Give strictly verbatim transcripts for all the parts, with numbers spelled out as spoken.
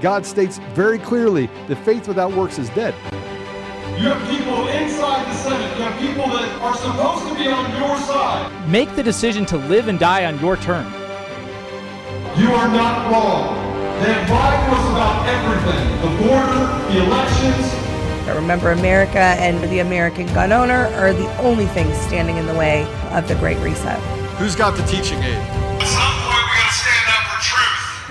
God states very clearly that faith without works is dead. You have people inside the Senate. You have people that are supposed to be on your side. Make the decision to live and die on your terms. You are not wrong. That Bible was about everything. The border, the elections. I remember America and the American gun owner are the only things standing in the way of the Great Reset. Who's got the teaching aid? At some point, we got to stand up for truth.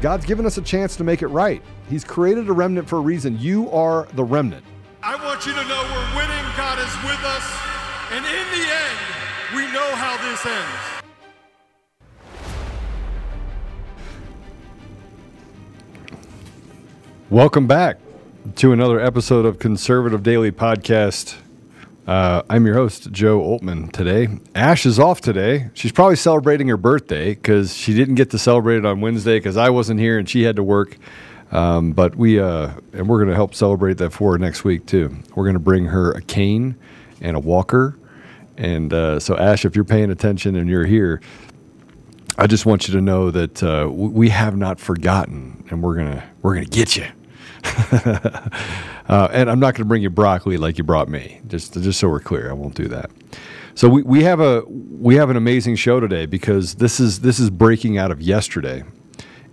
God's given us a chance to make it right. He's created a remnant for a reason. You are the remnant. I want you to know we're winning. God is with us. And in the end, we know how this ends. Welcome back to another episode of Conservative Daily Podcast. Uh, I'm your host, Joe Altman, today. Ash is off today. She's probably celebrating her birthday because she didn't get to celebrate it on Wednesday because I wasn't here and she had to work. Um, but we, uh, and we're going to help celebrate that for her next week, too. We're going to bring her a cane and a walker. And uh, so, Ash, if you're paying attention and you're here, I just want you to know that uh, we have not forgotten, and we're gonna we're going to get you. uh, and I'm not going to bring you broccoli like you brought me. Just, just so we're clear, I won't do that. So we, we have a we have an amazing show today because this is this is breaking out of yesterday.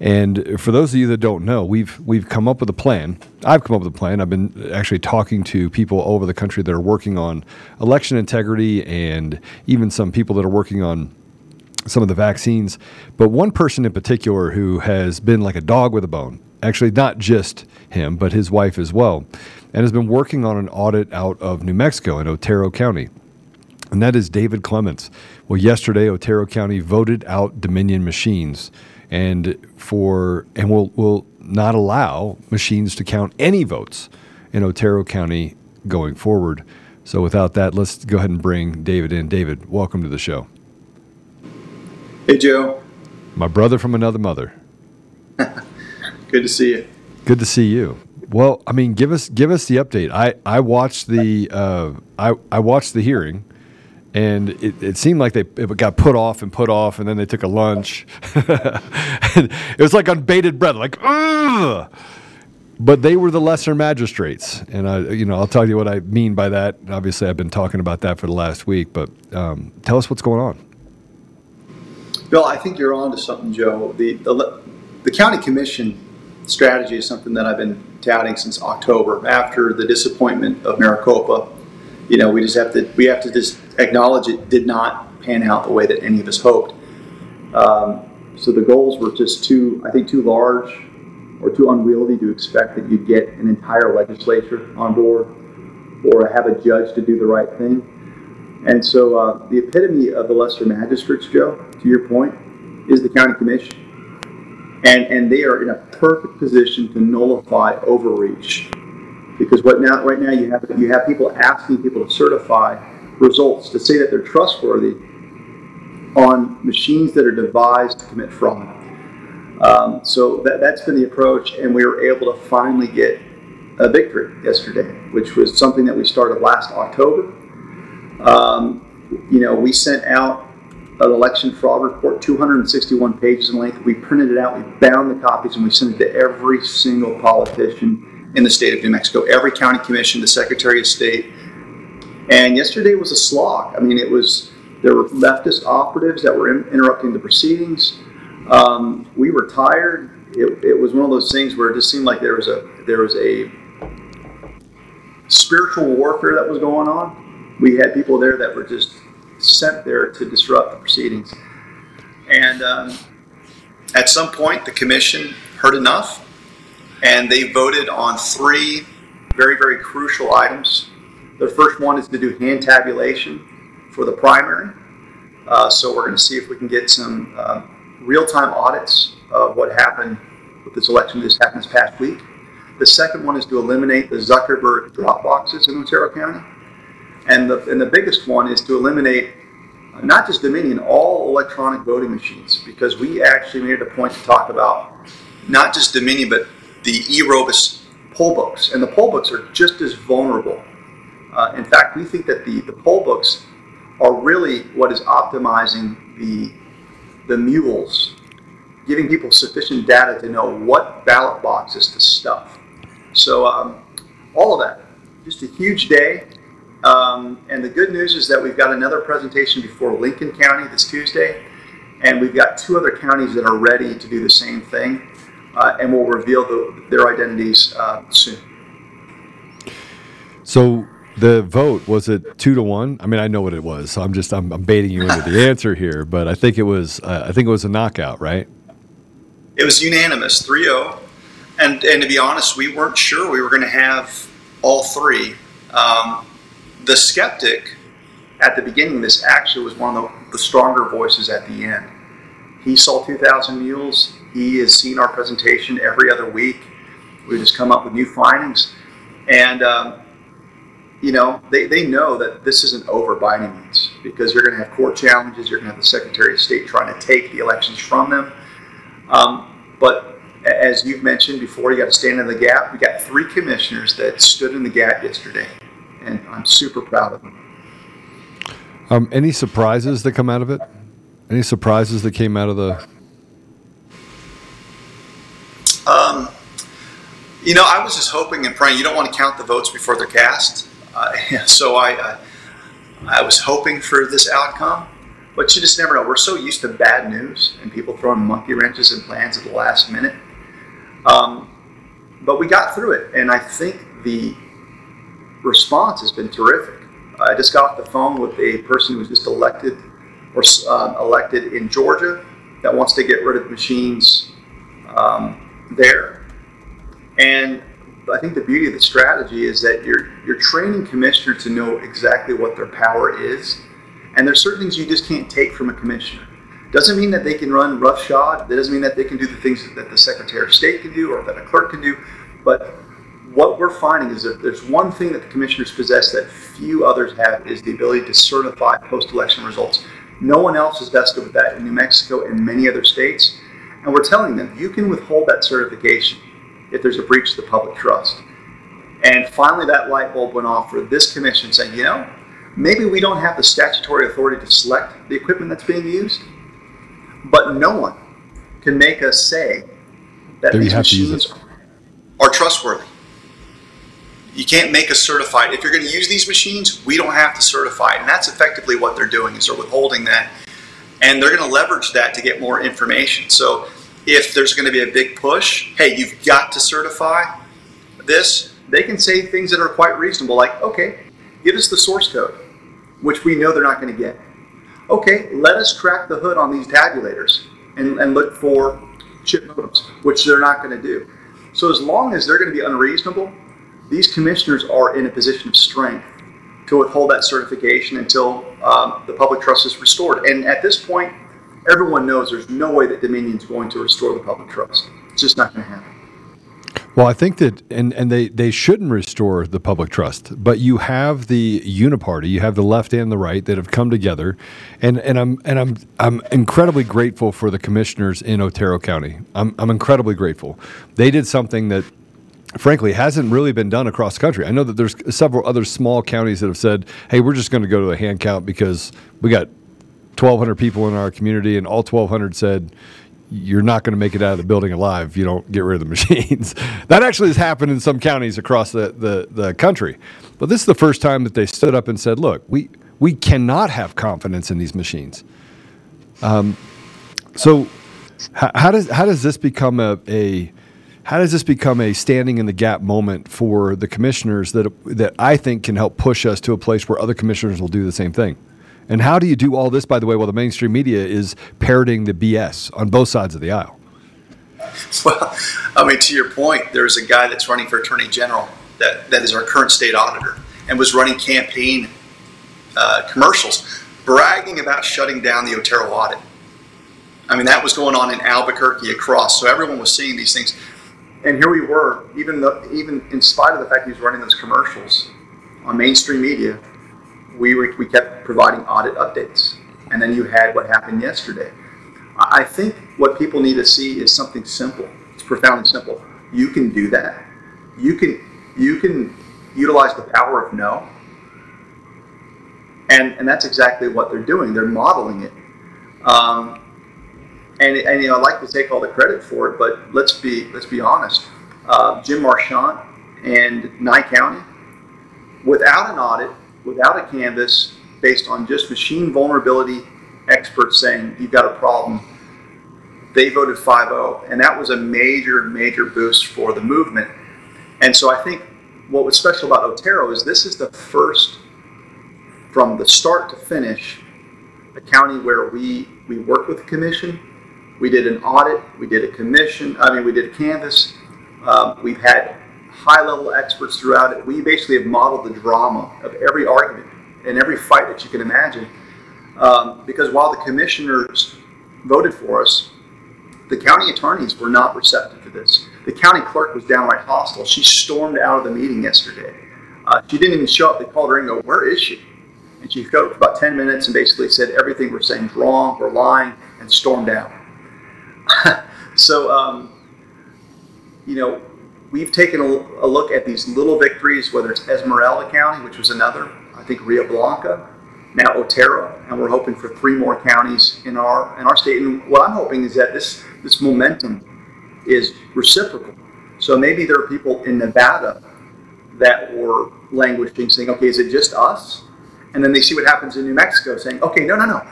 And for those of you that don't know, we've we've come up with a plan. I've come up with a plan. I've been actually talking to people all over the country that are working on election integrity, and even some people that are working on some of the vaccines. But one person in particular who has been like a dog with a bone. Actually, not just him, but his wife as well, and has been working on an audit out of New Mexico in Otero County, and that is David Clements. Well, yesterday, Otero County voted out Dominion machines, and for and will will not allow machines to count any votes in Otero County going forward. So without that, let's go ahead and bring David in. David, welcome to the show. Hey, Joe. My brother from another mother. Good to see you. Good to see you. Well, I mean, give us give us the update. I, I watched the uh, I I watched the hearing, and it, it seemed like they it got put off and put off, and then they took a lunch. It was like on bated breath, like ugh. But they were the lesser magistrates, and I you know I'll tell you what I mean by that. Obviously, I've been talking about that for the last week, but um, tell us what's going on. Bill, I think you're on to something, Joe. The the, the county commission strategy is something that I've been touting since October. After the disappointment of Maricopa, you know, we just have to we have to just acknowledge it did not pan out the way that any of us hoped. Um, so the goals were just too, I think, too large or too unwieldy to expect that you'd get an entire legislature on board or have a judge to do the right thing. And so uh, the epitome of the lesser magistrates, Joe, to your point, is the county commission. And and they are in a perfect position to nullify overreach, because what now right now you have you have people asking people to certify results to say that they're trustworthy on machines that are devised to commit fraud. Um, so that that's been the approach, and we were able to finally get a victory yesterday, which was something that we started last October. Um, you know, we sent out an election fraud report, two hundred sixty-one pages in length. We printed it out, we bound the copies, and we sent it to every single politician in the state of New Mexico, every county commission, the Secretary of State. And yesterday was a slog. I mean, it was, there were leftist operatives that were in, interrupting the proceedings. Um, we were tired. It, it was one of those things where it just seemed like there was a there was a spiritual warfare that was going on. We had people there that were just sent there to disrupt the proceedings. And um, at some point, the commission heard enough, and they voted on three very, very crucial items. The first one is to do hand tabulation for the primary. Uh, so we're going to see if we can get some uh, real-time audits of what happened with this election this happened this past week. The second one is to eliminate the Zuckerberg drop boxes in Montero County. And the, and the biggest one is to eliminate not just Dominion, all electronic voting machines, because we actually made it a point to talk about not just Dominion, but the E-Robus poll books. And the poll books are just as vulnerable. Uh, in fact, we think that the, the poll books are really what is optimizing the, the mules, giving people sufficient data to know what ballot boxes to stuff. So um, all of that, just a huge day. Um, and the good news is that we've got another presentation before Lincoln County this Tuesday, and we've got two other counties that are ready to do the same thing, uh, and we'll reveal the, their identities uh, soon. So the vote, was it two to one? I mean, I know what it was, so I'm just I'm, I'm baiting you into the answer here, but I think it was uh, I think it was a knockout, right? It was unanimous, three oh, and and to be honest, we weren't sure we were going to have all three. Um, The skeptic at the beginning, this actually was one of the, the stronger voices at the end. He saw two thousand Mules. He has seen our presentation every other week. We just come up with new findings. And, um, you know, they, they know that this isn't over by any means, because you're going to have court challenges. You're going to have the Secretary of State trying to take the elections from them. Um, but as you've mentioned before, you got to stand in the gap. We got three commissioners that stood in the gap yesterday, and I'm super proud of them. Um, any surprises that come out of it? Any surprises that came out of the... Um, you know, I was just hoping and praying. You don't want to count the votes before they're cast. Uh, so I, uh, I was hoping for this outcome, but you just never know. We're so used to bad news and people throwing monkey wrenches and plans at the last minute. Um, but we got through it, and I think the response has been terrific. I just got off the phone with a person who was just elected or uh, elected in Georgia that wants to get rid of machines um, there. And I think the beauty of the strategy is that you're you're training commissioners to know exactly what their power is. And there's certain things you just can't take from a commissioner. Doesn't mean that they can run roughshod. That doesn't mean that they can do the things that the Secretary of State can do or that a clerk can do. But what we're finding is that there's one thing that the commissioners possess that few others have, is the ability to certify post-election results. No one else is vested with that in New Mexico and many other states. And we're telling them, you can withhold that certification if there's a breach of the public trust. And finally, that light bulb went off for this commission saying, you know, maybe we don't have the statutory authority to select the equipment that's being used, but no one can make us say that these machines are trustworthy. You can't make us certified. If you're going to use these machines, we don't have to certify it. And that's effectively what they're doing, is they're withholding that. And they're going to leverage that to get more information. So if there's going to be a big push, hey, you've got to certify this, they can say things that are quite reasonable, like, okay, give us the source code, which we know they're not going to get. Okay, let us crack the hood on these tabulators and, and look for chip modems, which they're not going to do. So as long as they're going to be unreasonable, these commissioners are in a position of strength to withhold that certification until um, the public trust is restored. And at this point, everyone knows there's no way that Dominion's going to restore the public trust. It's just not going to happen. Well, I think that, and, and they, they shouldn't restore the public trust, but you have the uniparty, you have the left and the right that have come together, and, and I'm and I'm I'm incredibly grateful for the commissioners in Otero County. I'm I'm incredibly grateful. They did something that, frankly, hasn't really been done across the country. I know that there's several other small counties that have said, hey, we're just going to go to a hand count because we got twelve hundred people in our community, and all twelve hundred said, you're not going to make it out of the building alive if you don't get rid of the machines. That actually has happened in some counties across the, the, the country. But this is the first time that they stood up and said, look, we, we cannot have confidence in these machines. Um, so how, how does how does this become a... a How does this become a standing in the gap moment for the commissioners that that I think can help push us to a place where other commissioners will do the same thing? And how do you do all this, by the way, while the mainstream media is parroting the B S on both sides of the aisle? Well, I mean, to your point, there's a guy that's running for attorney general that, that is our current state auditor and was running campaign uh, commercials bragging about shutting down the Otero audit. I mean, that was going on in Albuquerque across, so everyone was seeing these things. And here we were, even the, even in spite of the fact he was running those commercials on mainstream media, we were, we kept providing audit updates. And then you had what happened yesterday. I think what people need to see is something simple. It's profoundly simple. You can do that. You can you can utilize the power of no. And and that's exactly what they're doing. They're modeling it. Um, and and you know, I like to take all the credit for it, but let's be let's be honest. Uh, Jim Marchant and Nye County, without an audit, without a canvas, based on just machine vulnerability experts saying you've got a problem, they voted five oh, and that was a major, major boost for the movement. And so I think what was special about Otero is this is the first, from the start to finish, a county where we we worked with a commission, we did an audit, we did a commission, I mean, we did a canvas, um, we've had high-level experts throughout it. We basically have modeled the drama of every argument and every fight that you can imagine. Um, because while the commissioners voted for us, the county attorneys were not receptive to this. The county clerk was downright hostile. She stormed out of the meeting yesterday. Uh, she didn't even show up. They called her in and go, where is she? And she showed up for about ten minutes and basically said everything we're saying is wrong, we're lying, and stormed out. So, um, you know, we've taken a, a look at these little victories, whether it's Esmeralda County, which was another, I think Rio Blanca, now Otero, and we're hoping for three more counties in our in our state. And what I'm hoping is that this, this momentum is reciprocal. So maybe there are people in Nevada that were languishing, saying, okay, is it just us? And then they see what happens in New Mexico, saying, okay, no, no, no,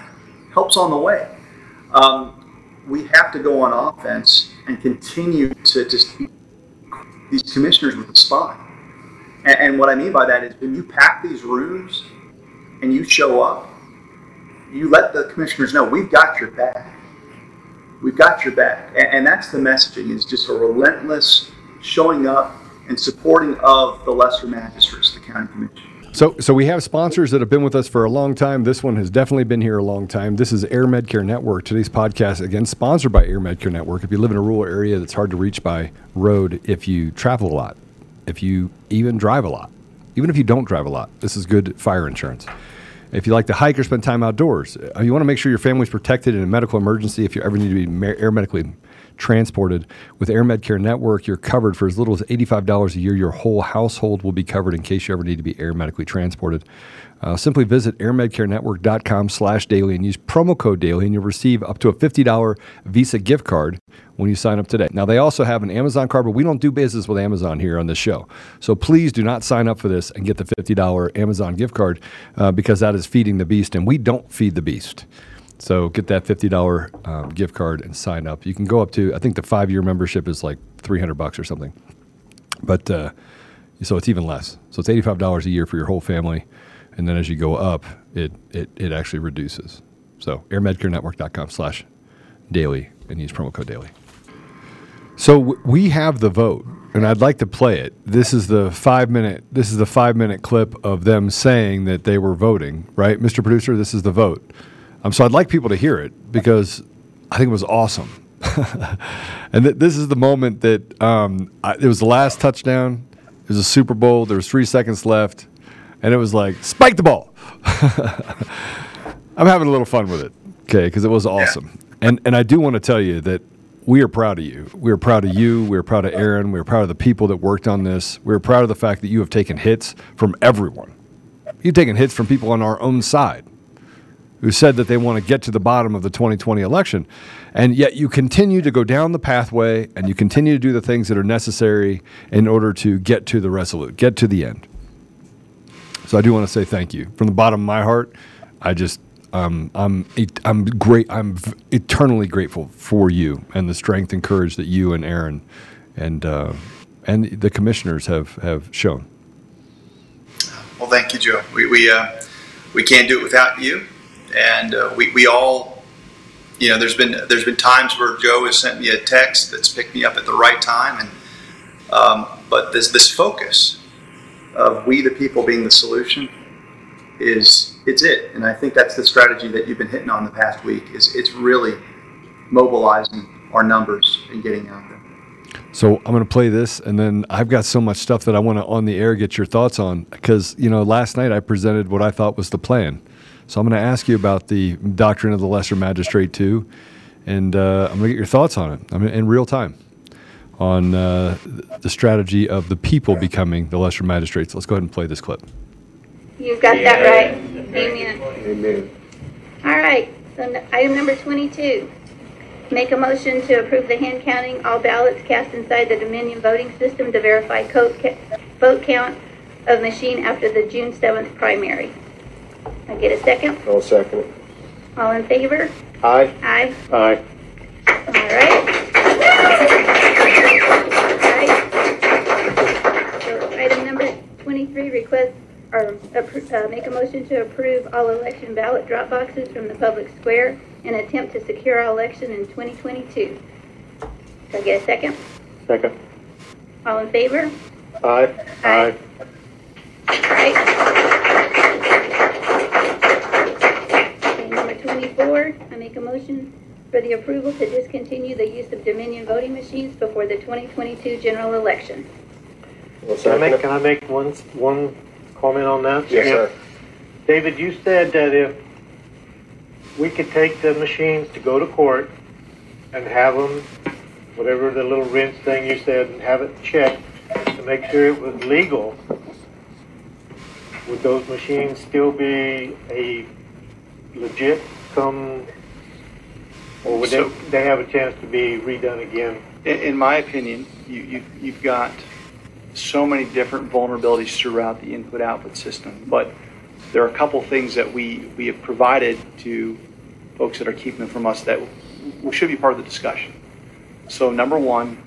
help's on the way. Um, we have to go on offense and continue to just keep these commissioners with the spine. And, and what I mean by that is when you pack these rooms and you show up, you let the commissioners know, we've got your back. We've got your back. And, and that's the messaging, is just a relentless showing up and supporting of the lesser magistrates, the county commission. So so we have sponsors that have been with us for a long time. This one has definitely been here a long time. This is AirMedCare Network. Today's podcast, again, sponsored by AirMedCare Network. If you live in a rural area that's hard to reach by road, if you travel a lot, if you even drive a lot, even if you don't drive a lot, this is good fire insurance. If you like to hike or spend time outdoors, you want to make sure your family's protected in a medical emergency. If you ever need to be air medically transported, with AirMedCare Network, you're covered for as little as eighty-five dollars a year. Your whole household will be covered in case you ever need to be air medically transported. Uh, simply visit airmedcarenetwork.com slash daily and use promo code daily, and you'll receive up to a fifty dollars Visa gift card when you sign up today. Now, they also have an Amazon card, but we don't do business with Amazon here on this show. So please do not sign up for this and get the fifty dollars Amazon gift card uh, because that is feeding the beast, and we don't feed the beast. So get that fifty dollars um, gift card and sign up. You can go up to, I think the five-year membership is like three hundred bucks or something. But uh, so it's even less. So it's eighty-five dollars a year for your whole family. And then as you go up, it it, it actually reduces. So airmedcarenetwork.com slash daily and use promo code daily. So w- we have the vote, and I'd like to play it. This is the five-minute This is the five-minute clip of them saying that they were voting, right? Mister Producer, this is the vote. Um, so I'd like people to hear it because I think it was awesome. And th- this is the moment that um, I, it was the last touchdown. It was a Super Bowl. There was three seconds left. And it was like, spike the ball. I'm having a little fun with it, okay, because it was awesome. And and I do want to tell you that we are proud of you. We are proud of you. We are proud of Aaron. We are proud of the people that worked on this. We are proud of the fact that you have taken hits from everyone. You've taken hits from people on our own side who said that they want to get to the bottom of the twenty twenty election. And yet you continue to go down the pathway and you continue to do the things that are necessary in order to get to the resolute, get to the end. So I do want to say thank you. From the bottom of my heart, I just, um, I'm I'm great. I'm eternally grateful for you and the strength and courage that you and Aaron and uh, and the commissioners have, have shown. Well, thank you, Joe. We we uh, we can't do it without you. And uh, we, we all, you know, there's been there's been times where Joe has sent me a text that's picked me up at the right time, and um, but this this focus of we the people being the solution is it's it, and I think that's the strategy that you've been hitting on the past week. Is it's really mobilizing our numbers and getting out there. So I'm going to play this, and then I've got so much stuff that I want to, on the air, get your thoughts on, because, you know, last night I presented what I thought was the plan. So I'm going to ask you about the Doctrine of the Lesser Magistrate too, and uh, I'm going to get your thoughts on it. I mean, in real time, on uh, the strategy of the people becoming the lesser magistrates. Let's go ahead and play this clip. You've got that right. Amen. Amen. All right. So item number twenty-two. Make a motion to approve the hand counting all ballots cast inside the Dominion voting system to verify vote count of machine after the June seventh primary. I get a second? I'll second it. All in favor? Aye. Aye. Aye. All right. So item number twenty-three, request or uh, make a motion to approve all election ballot drop boxes from the public square in an attempt to secure our election in twenty twenty-two. So I get a second? Second. All in favor? Aye. Aye. Aye. All right. And number twenty-four, I make a motion for the approval to discontinue the use of Dominion voting machines before the twenty twenty-two general election. Well, can I make, can I make one, one comment on that? Yes, yeah. Sir. David, you said that if we could take the machines to go to court and have them, whatever the little wrench thing you said, and have it checked to make sure it was legal, would those machines still be a legit come, or would so, they, they have a chance to be redone again? In my opinion, you, you, you've got so many different vulnerabilities throughout the input-output system, but there are a couple things that we, we have provided to folks that are keeping them from us that should be part of the discussion. So number one,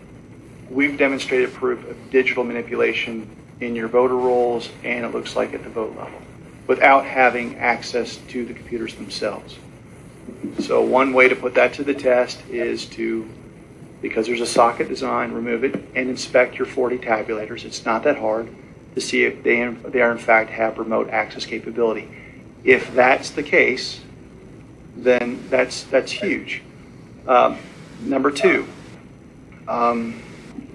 we've demonstrated proof of digital manipulation in your voter rolls, and it looks like at the vote level, without having access to the computers themselves. So one way to put that to the test is to, because there's a socket design, remove it and inspect your forty tabulators. It's not that hard to see if they, they are in fact have remote access capability. If that's the case, then that's that's huge. Um, number two, um,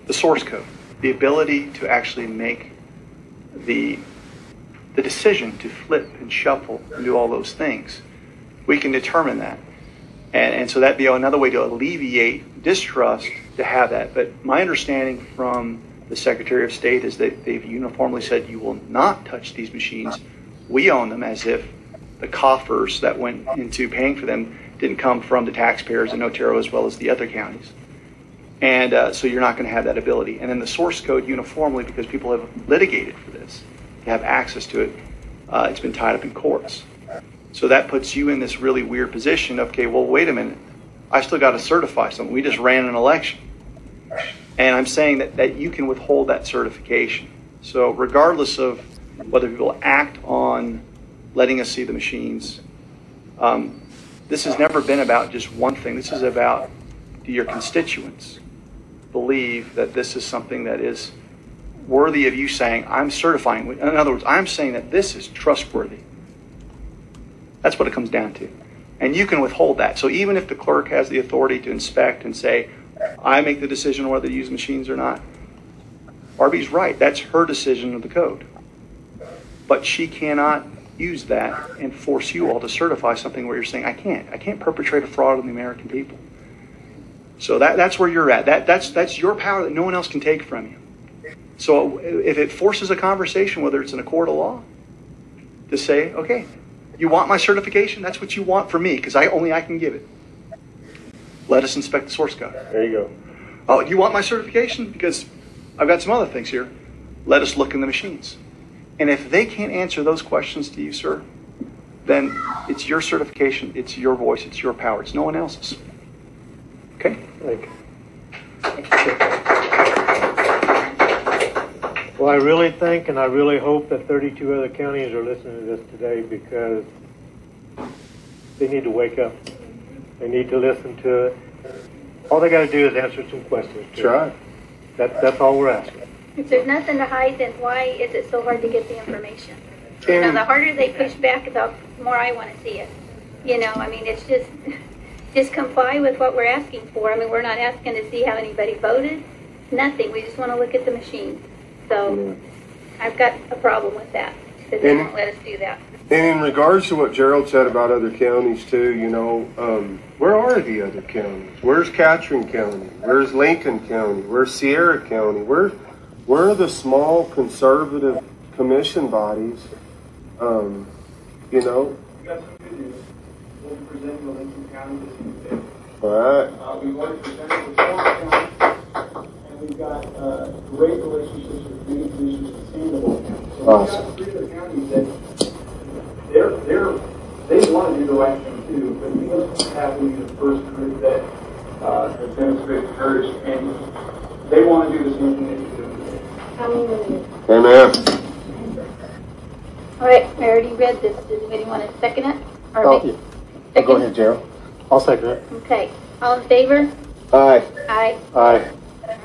the source code, the ability to actually make the the decision to flip and shuffle and do all those things. We can determine that. And, and so that'd be another way to alleviate distrust to have that. But my understanding from the Secretary of State is that they've uniformly said you will not touch these machines. We own them, as if the coffers that went into paying for them didn't come from the taxpayers in Otero as well as the other counties. And uh, so you're not going to have that ability. And then the source code uniformly, because people have litigated for this, to have access to it, uh, it's been tied up in courts. So that puts you in this really weird position of, okay, well, wait a minute. I still got to certify something. We just ran an election. And I'm saying that, that you can withhold that certification. So regardless of whether people act on letting us see the machines, um, this has never been about just one thing. This is about, do your constituents believe that this is something that is worthy of you saying, I'm certifying. In other words, I'm saying that this is trustworthy. That's what it comes down to. And you can withhold that. So even if the clerk has the authority to inspect and say, I make the decision whether to use machines or not. Arby's right. That's her decision of the code. But she cannot use that and force you all to certify something where you're saying, I can't. I can't perpetrate a fraud on the American people. So that, that's where you're at. That, that's, that's your power that no one else can take from you. So if it forces a conversation, whether it's in a court of law, to say, okay, you want my certification? That's what you want from me because I only I can give it. Let us inspect the source code. There you go. Oh, you want my certification? Because I've got some other things here. Let us look in the machines. And if they can't answer those questions to you, sir, then it's your certification, it's your voice, it's your power, it's no one else's. Okay? Thank you. Well, I really think and I really hope that thirty-two other counties are listening to this today because they need to wake up. They need to listen to it. All they got to do is answer some questions. That's right. That, that's all we're asking. If there's nothing to hide, then why is it so hard to get the information? You know, the harder they push back, the more I want to see it. You know, I mean, it's just, just comply with what we're asking for. I mean, we're not asking to see how anybody voted. nothing. We just want to look at the machine. So yeah. I've got a problem with that because they won't let us do that. And in regards to what Gerald said about other counties, too, you know, um, where are the other counties? Where's Catron County? Where's Lincoln County? Where's Sierra County? Where, where are the small conservative commission bodies, um, you know? We got some good news. We'll be presenting the Lincoln County this Tuesday. All right. Uh, we've already presented the Sierra County, and we've got uh, great relationships with many commissions in Sandoval County. So awesome. We've got three other counties that... They're, they're, they want to do the right thing too, but we must have to be the first group that uh, has demonstrated courage, and they want to do the same thing that you're doing. Hallelujah. Amen. All right, I already read this. Does anybody want to second it? Or oh, yeah. second? Go ahead, Gerald. I'll second it. Okay. All in favor? Aye. Aye. Aye.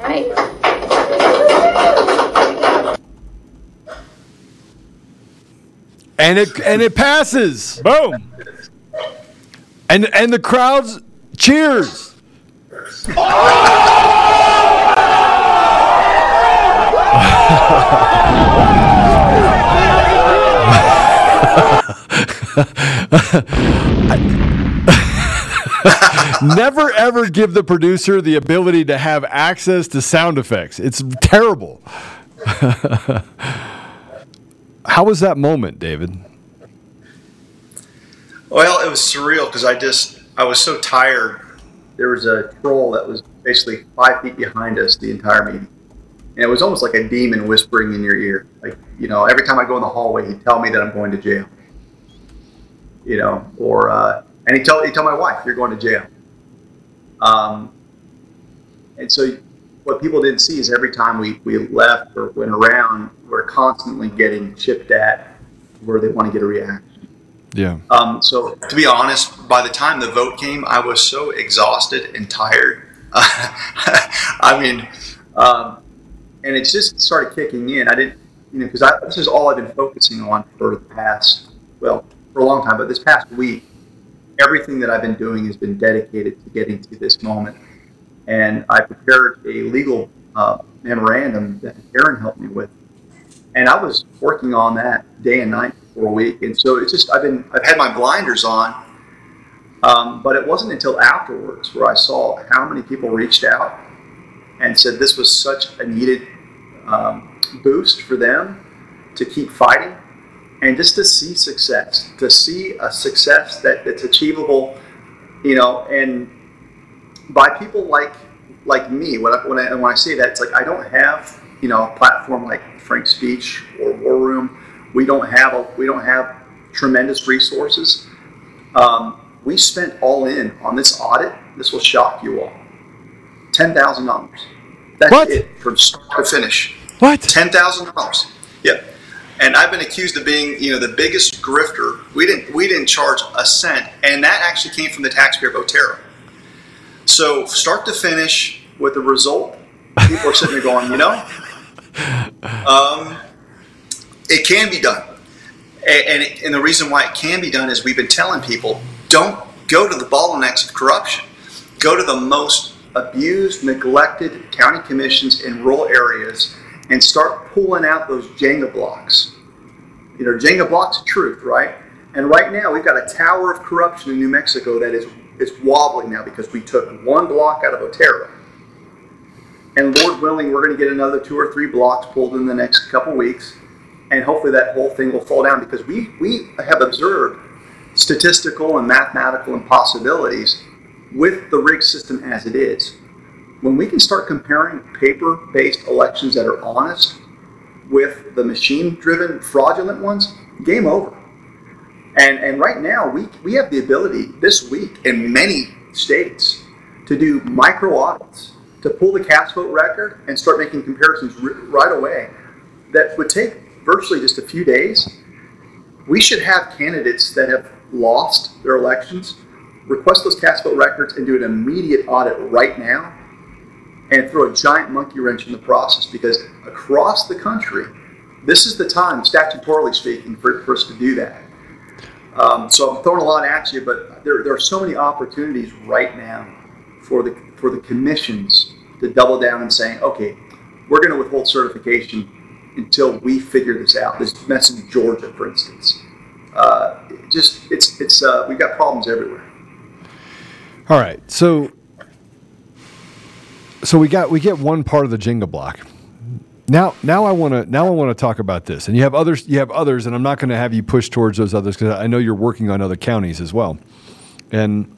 Aye. And it and it passes. Boom. And and the crowds cheers. Never ever give the producer the ability to have access to sound effects. It's terrible. How was that moment, David? Well, it was surreal because I just, I was so tired. There was a troll that was basically five feet behind us the entire meeting. And it was almost like a demon whispering in your ear. Like, you know, every time I go in the hallway, he'd tell me that I'm going to jail. You know, or, uh, and he'd tell, he'd tell my wife, you're going to jail. Um, and so what people didn't see is every time we, we left or went around, we're constantly getting chipped at where they want to get a reaction. Yeah. Um, so to be honest, by the time the vote came, I was so exhausted and tired. Uh, I mean, um, and it just started kicking in. I didn't, you know, because this is all I've been focusing on for the past, well, for a long time, but this past week, everything that I've been doing has been dedicated to getting to this moment. And I prepared a legal uh, memorandum that Aaron helped me with, and I was working on that day and night for a week. And so it's just I've been I've had my blinders on, um, but it wasn't until afterwards where I saw how many people reached out and said this was such a needed um, boost for them to keep fighting, and just to see success, to see a success that, that's achievable, you know, and. By people like like me, when I, when I when I say that, it's like I don't have you know a platform like Frank Speech or War Room. We don't have a we don't have tremendous resources. Um, we spent all in on this audit. This will shock you all. Ten thousand dollars. That's what? It from start to finish. What? Ten thousand dollars. Yep. And I've been accused of being you know the biggest grifter. We didn't we didn't charge a cent, and that actually came from the taxpayer of Otero. So start to finish with the result, people are sitting there going, you know, um, it can be done. And, and, it, and the reason why it can be done is we've been telling people, don't go to the bottlenecks of corruption. Go to the most abused, neglected county commissions in rural areas and start pulling out those Jenga blocks. You know, Jenga blocks of truth, right? And right now we've got a tower of corruption in New Mexico that is It's wobbling now because we took one block out of Otero. And Lord willing, we're going to get another two or three blocks pulled in the next couple weeks. And hopefully that whole thing will fall down because we, we have observed statistical and mathematical impossibilities with the rigged system as it is. When we can start comparing paper-based elections that are honest with the machine-driven fraudulent ones, game over. And and right now, we we have the ability this week in many states to do micro audits, to pull the cast vote record and start making comparisons r- right away that would take virtually just a few days. We should have candidates that have lost their elections request those cast vote records and do an immediate audit right now and throw a giant monkey wrench in the process because across the country, this is the time, statutorily speaking, for, for us to do that. Um, so I'm throwing a lot at you, but there, there are so many opportunities right now for the for the commissions to double down and saying, okay, we're going to withhold certification until we figure this out. This mess in Georgia, for instance, uh, it just it's it's uh, we've got problems everywhere. All right, so so we got we get one part of the Jenga block. Now, now I want to now I want to talk about this, and you have others. You have others, and I'm not going to have you push towards those others because I know you're working on other counties as well. And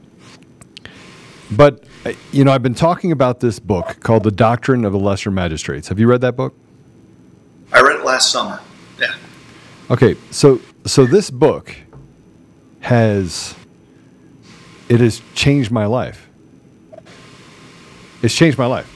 but you know, I've been talking about this book called The Doctrine of the Lesser Magistrates. Have you read that book? I read it last summer. Yeah. Okay, so so this book has it has changed my life. It's changed my life.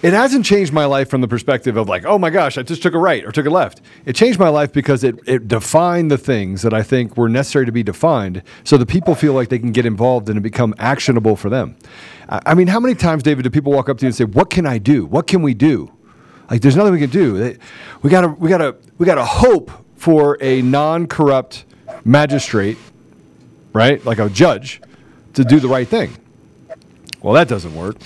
It hasn't changed my life from the perspective of like, oh my gosh, I just took a right or took a left. It changed my life because it, it defined the things that I think were necessary to be defined so the people feel like they can get involved and it become actionable for them. I mean, how many times, David, do people walk up to you and say, what can I do? What can we do? Like, there's nothing we can do. We gotta, we gotta, we gotta hope for a non-corrupt magistrate, right? Like a judge to do the right thing. Well, that doesn't work.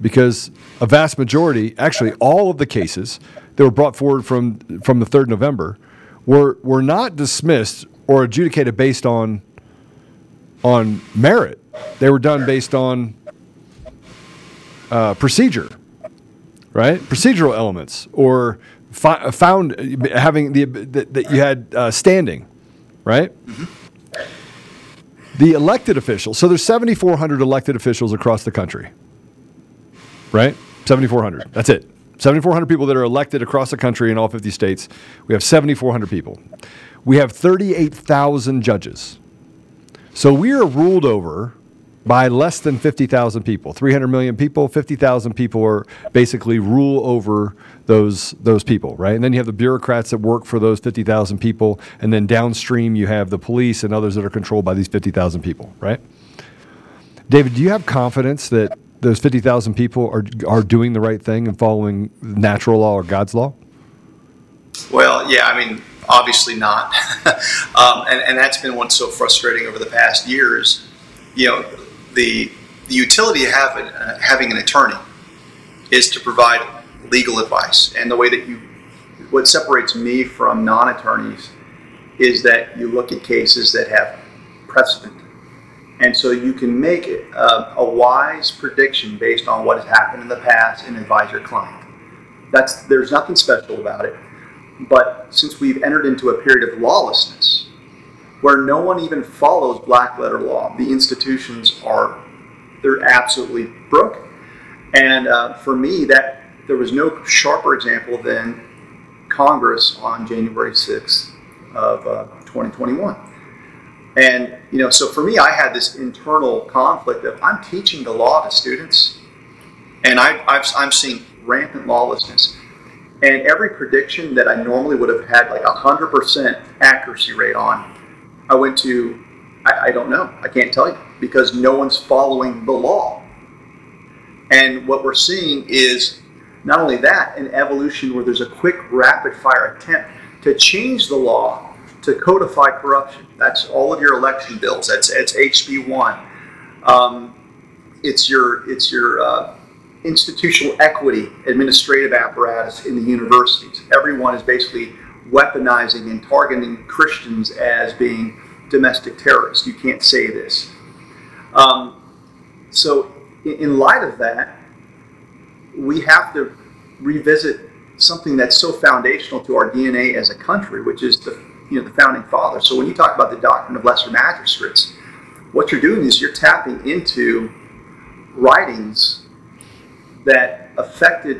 Because a vast majority, actually all of the cases that were brought forward from from the third of November were were not dismissed or adjudicated based on on merit. They were done based on uh, procedure, right? Procedural elements or fi- found having the that, that you had uh, standing, right? Mm-hmm. The elected officials. So there's seventy-four hundred elected officials across the country. Right? seventy-four hundred. That's it. seventy-four hundred people that are elected across the country in all fifty states. We have seventy-four hundred people. We have thirty-eight thousand judges. So we are ruled over by less than fifty thousand people. three hundred million people, fifty thousand people are basically rule over those those people, right? And then you have the bureaucrats that work for those fifty thousand people, and then downstream you have the police and others that are controlled by these fifty thousand people, right? David, do you have confidence that those fifty thousand people are are doing the right thing and following natural law or God's law? Well, yeah, I mean, obviously not. um, and, and that's been what's so frustrating over the past years. You know, the the utility of having, uh, having an attorney is to provide legal advice. And the way that you, what separates me from non-attorneys is that you look at cases that have precedent. And so you can make uh, a wise prediction based on what has happened in the past and advise your client. That's there's nothing special about it. But since we've entered into a period of lawlessness, where no one even follows black letter law, the institutions are they're absolutely broken. And uh, for me, that there was no sharper example than Congress on January sixth of uh, twenty twenty-one. And, you know, so for me, I had this internal conflict of I'm teaching the law to students and I, I've, I'm seeing rampant lawlessness. And every prediction that I normally would have had like a hundred percent accuracy rate on, I went to, I, I don't know, I can't tell you because no one's following the law. And what we're seeing is not only that, an evolution where there's a quick rapid fire attempt to change the law to codify corruption. That's all of your election bills. That's it's H B one. Um, it's your it's your uh, institutional equity administrative apparatus in the universities. Everyone is basically weaponizing and targeting Christians as being domestic terrorists. You can't say this. Um, so in light of that, we have to revisit something that's so foundational to our D N A as a country, which is the You know, the founding fathers. So when you talk about the doctrine of lesser magistrates, what you're doing is you're tapping into writings that affected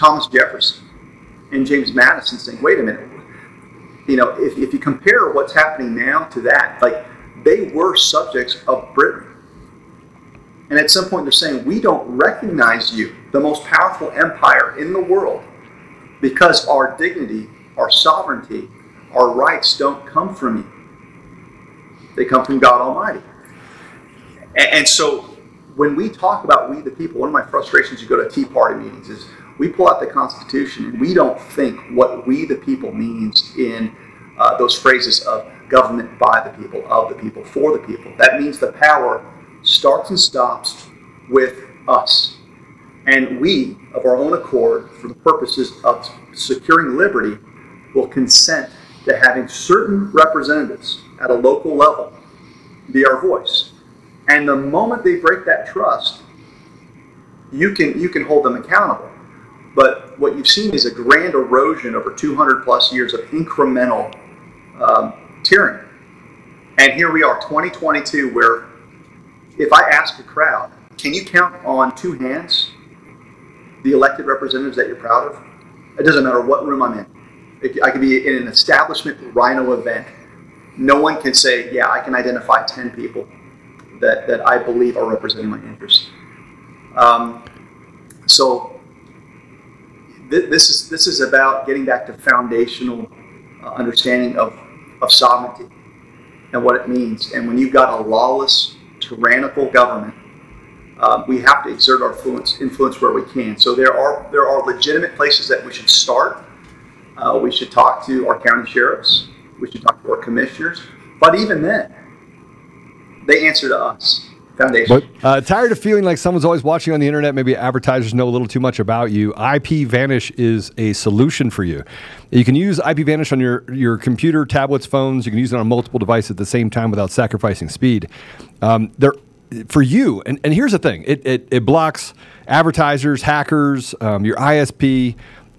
Thomas Jefferson and James Madison saying, wait a minute, you know, if, if you compare what's happening now to that, like they were subjects of Britain. And at some point they're saying, we don't recognize you, the most powerful empire in the world, because our dignity, our sovereignty, our rights don't come from you. They come from God Almighty. And, and so when we talk about we the people, one of my frustrations you go to Tea Party meetings is we pull out the Constitution and we don't think what we the people means in uh, those phrases of government by the people, of the people, for the people. That means the power starts and stops with us. and we, of our own accord, for the purposes of securing liberty, will consent to having certain representatives at a local level be our voice. And the moment they break that trust, you can you can hold them accountable. But what you've seen is a grand erosion over two hundred plus years of incremental um, tyranny. And here we are, twenty twenty-two, where if I ask a crowd, can you count on two hands the elected representatives that you're proud of? It doesn't matter what room I'm in. It, I could be in an establishment rhino event. No one can say, yeah, I can identify ten people that, that I believe are representing my interests. Um, so th- this is this is about getting back to foundational uh, understanding of, of sovereignty and what it means. And when you've got a lawless, tyrannical government, uh, we have to exert our influence, influence where we can. So there are there are legitimate places that we should start. Uh, we should talk to our county sheriffs. We should talk to our commissioners. But even then, they answer to us. Foundation. But, uh, tired of feeling like someone's always watching on the internet, maybe advertisers know a little too much about you, IPVanish is a solution for you. You can use IPVanish on your, your computer, tablets, phones. You can use it on multiple devices at the same time without sacrificing speed. Um, they're, for you, and, and here's the thing, it, it, it blocks advertisers, hackers, um, your I S P,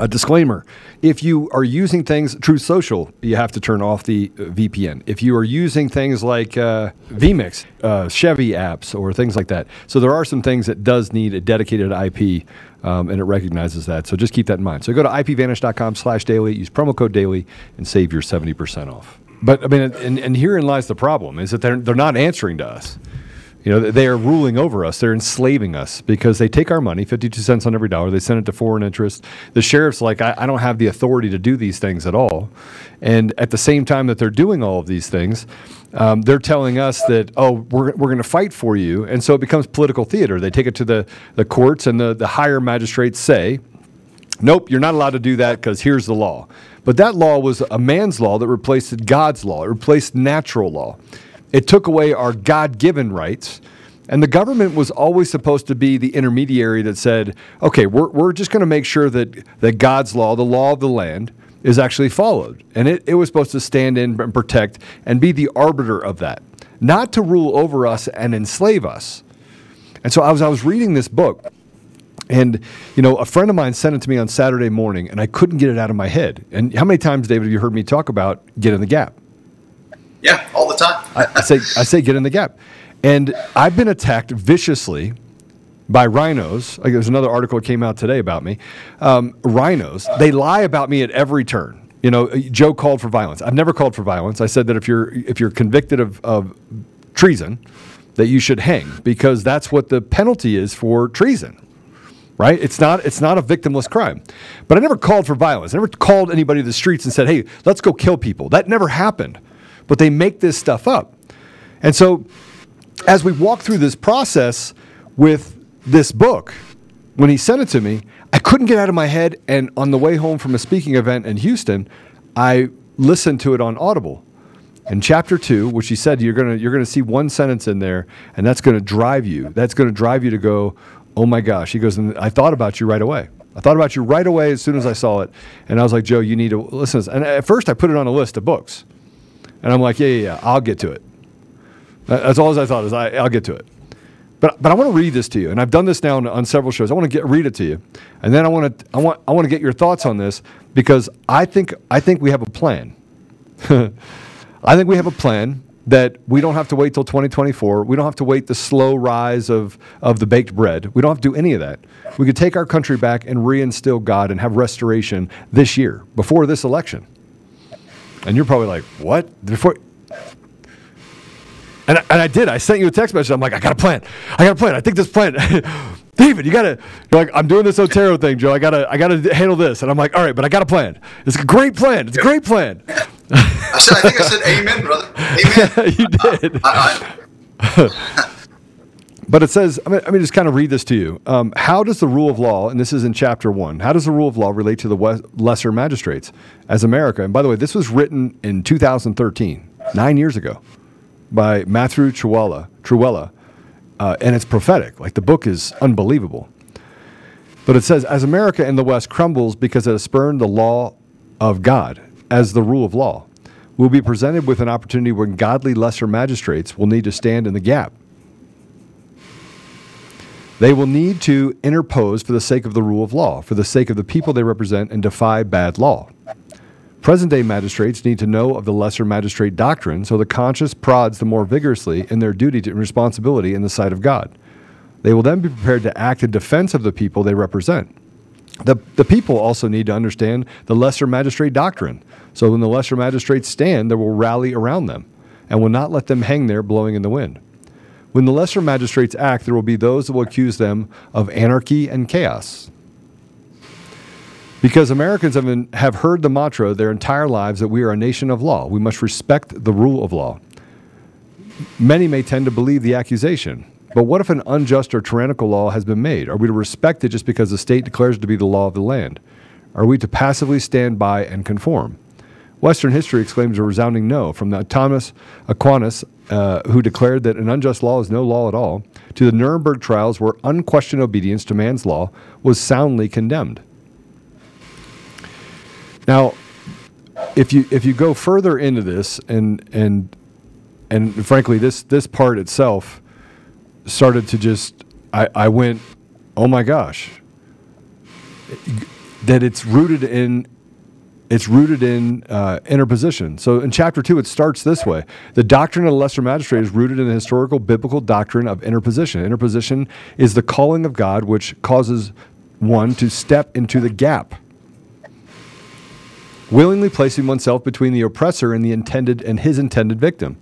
A disclaimer, if you are using things, Truth Social, you have to turn off the V P N. If you are using things like uh, vMix, uh, Chevy apps, or things like that. So there are some things that does need a dedicated I P, um, and it recognizes that. So just keep that in mind. So go to ipvanish.com slash daily, use promo code daily, and save your seventy percent off. But, I mean, and, and herein lies the problem, is that they're they're not answering to us. You know, they are ruling over us. They're enslaving us because they take our money, fifty-two cents on every dollar. They send it to foreign interest. The sheriff's like, I, I don't have the authority to do these things at all. And at the same time that they're doing all of these things, um, they're telling us that, oh, we're we're going to fight for you. And so it becomes political theater. They take it to the, the courts, and the, the higher magistrates say, nope, you're not allowed to do that because here's the law. But that law was a man's law that replaced God's law. It replaced natural law. It took away our God-given rights, and the government was always supposed to be the intermediary that said, okay, we're we're just going to make sure that, that God's law, the law of the land, is actually followed. And it, it was supposed to stand in and protect and be the arbiter of that, not to rule over us and enslave us. And so I was I was reading this book, and you know, a friend of mine sent it to me on Saturday morning, and I couldn't get it out of my head. And how many times, David, have you heard me talk about Get in the Gap? Yeah, all the time. I, I say, I say, get in the gap. And I've been attacked viciously by rhinos. Like, there's another article that came out today about me. Um, rhinos, they lie about me at every turn. You know, Joe called for violence. I've never called for violence. I said that if you're if you're convicted of, of treason, that you should hang, because that's what the penalty is for treason. Right? It's not it's not a victimless crime. But I never called for violence. I never called anybody to the streets and said, hey, let's go kill people. That never happened. But they make this stuff up. And so as we walk through this process with this book, when he sent it to me, I couldn't get out of my head. And on the way home from a speaking event in Houston, I listened to it on Audible. And chapter two, which he said, you're gonna you're gonna see one sentence in there, and that's gonna drive you. That's gonna drive you to go, oh my gosh. He goes, and I thought about you right away. I thought about you right away as soon as I saw it. And I was like, Joe, you need to listen to this. And at first I put it on a list of books. And I'm like, yeah, yeah, yeah, I'll get to it. That's all I thought is I, I'll get to it. But but I want to read this to you, and I've done this now on, on several shows. I want to get read it to you, and then I want to I want I want to get your thoughts on this, because I think I think we have a plan. I think we have a plan that we don't have to wait till twenty twenty-four. We don't have to wait the slow rise of of the baked bread. We don't have to do any of that. We could take our country back and reinstill God and have restoration this year before this election. And you're probably like, what? Before, and I, and I did. I sent you a text message. I'm like, I got a plan. I got a plan. I think this plan. David, you got to. You're like, I'm doing this Otero thing, Joe. I gotta. I gotta handle this. And I'm like, all right, but I got a plan. It's a great plan. It's a great plan. I said, I think I said, amen, brother. Amen. You did. I, I, I, But it says, I mean, I mean, just kind of read this to you. Um, how does the rule of law, and this is in chapter one, how does the rule of law relate to the West, lesser magistrates as America? And by the way, this was written in two thousand thirteen, nine years ago, by Matthew Truella, Truella uh, and it's prophetic. Like, the book is unbelievable. But it says, as America and the West crumbles because it has spurned the law of God as the rule of law, we'll be presented with an opportunity when godly lesser magistrates will need to stand in the gap. They will need to interpose for the sake of the rule of law, for the sake of the people they represent, and defy bad law. Present-day magistrates need to know of the lesser magistrate doctrine, so the conscience prods the more vigorously in their duty and responsibility in the sight of God. They will then be prepared to act in defense of the people they represent. The, the people also need to understand the lesser magistrate doctrine, so when the lesser magistrates stand, they will rally around them and will not let them hang there blowing in the wind. When the lesser magistrates act, there will be those that will accuse them of anarchy and chaos. Because Americans have, been, have heard the mantra their entire lives that we are a nation of law. We must respect the rule of law. Many may tend to believe the accusation. But what if an unjust or tyrannical law has been made? Are we to respect it just because the state declares it to be the law of the land? Are we to passively stand by and conform? Western history exclaims a resounding no, from the Thomas Aquinas, uh, who declared that an unjust law is no law at all, to the Nuremberg trials where unquestioned obedience to man's law was soundly condemned. Now, if you if you go further into this, and and and frankly, this this part itself started to just, I, I went, oh my gosh, that it's rooted in, it's rooted in uh, interposition. So in chapter two, it starts this way. The doctrine of the lesser magistrate is rooted in the historical biblical doctrine of interposition. Interposition is the calling of God, which causes one to step into the gap, willingly placing oneself between the oppressor and the intended and his intended victim.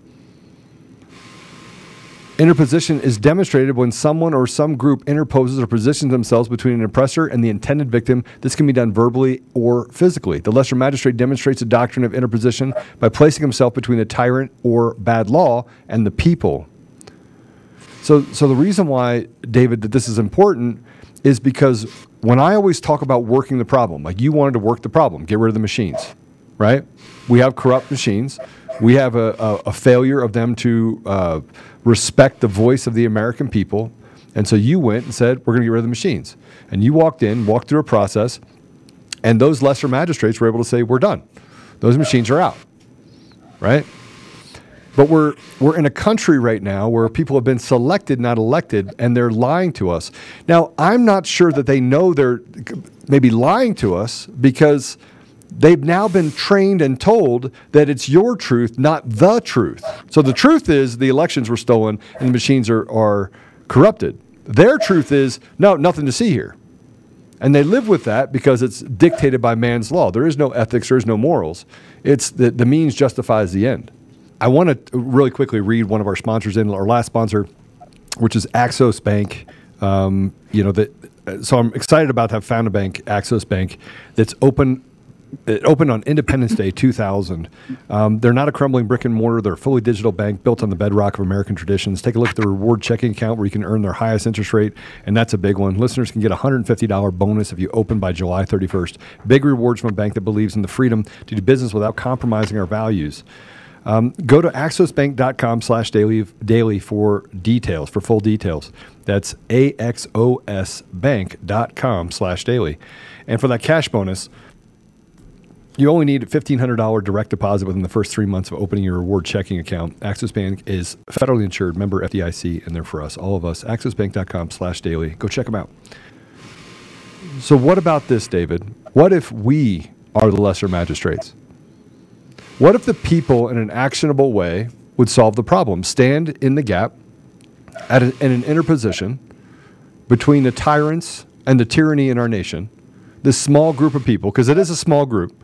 Interposition is demonstrated when someone or some group interposes or positions themselves between an oppressor and the intended victim. This can be done verbally or physically. The lesser magistrate demonstrates the doctrine of interposition by placing himself between the tyrant or bad law and the people. So, so the reason why, David, that this is important is because when I always talk about working the problem, like you wanted to work the problem, get rid of the machines, right? We have corrupt machines. We have a, a, a failure of them to uh, respect the voice of the American people. And so you went and said, we're going to get rid of the machines. And you walked in, walked through a process, and those lesser magistrates were able to say, we're done. Those machines are out, right? But we're we're in a country right now where people have been selected, not elected, and they're lying to us. Now, I'm not sure that they know they're maybe lying to us because they've now been trained and told that it's your truth, not the truth. So the truth is the elections were stolen and the machines are, are corrupted. Their truth is, no, nothing to see here. And they live with that because it's dictated by man's law. There is no ethics. There is no morals. It's the, the means justifies the end. I want to really quickly read one of our sponsors in, our last sponsor, which is Axos Bank. Um, you know, the, so I'm excited about to have found a bank, Axos Bank, that's open. It opened on Independence Day two thousand. Um, they're not a crumbling brick and mortar. They're a fully digital bank built on the bedrock of American traditions. Take a look at their reward checking account where you can earn their highest interest rate, and that's a big one. Listeners can get a one hundred fifty dollars bonus if you open by July thirty-first. Big rewards from a bank that believes in the freedom to do business without compromising our values. Um, go to axosbank.com slash daily for details, for full details. That's axosbank.com slash daily. And for that cash bonus, you only need a fifteen hundred dollars direct deposit within the first three months of opening your reward checking account. Axos Bank is federally insured, member F D I C, and they're for us, all of us. axosbank.com slash daily. Go check them out. So what about this, David? What if we are the lesser magistrates? What if the people in an actionable way would solve the problem, stand in the gap at a, in an interposition between the tyrants and the tyranny in our nation, this small group of people, because it is a small group,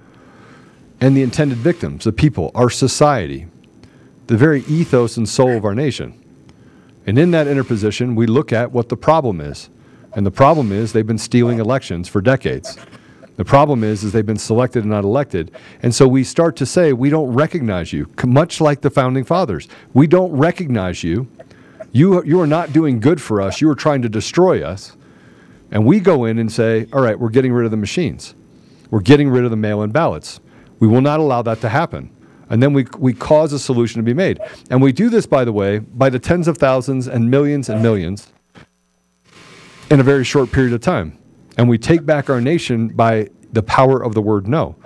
and the intended victims, the people, our society, the very ethos and soul of our nation. And in that interposition, we look at what the problem is. And the problem is they've been stealing elections for decades. The problem is, is they've been selected and not elected. And so we start to say, we don't recognize you, much like the founding fathers. We don't recognize you. You you are not doing good for us. You are trying to destroy us. And we go in and say, all right, we're getting rid of the machines. We're getting rid of the mail-in ballots. We will not allow that to happen. And then we we cause a solution to be made. And we do this, by the way, by the tens of thousands and millions and millions in a very short period of time. And we take back our nation by the power of the word no.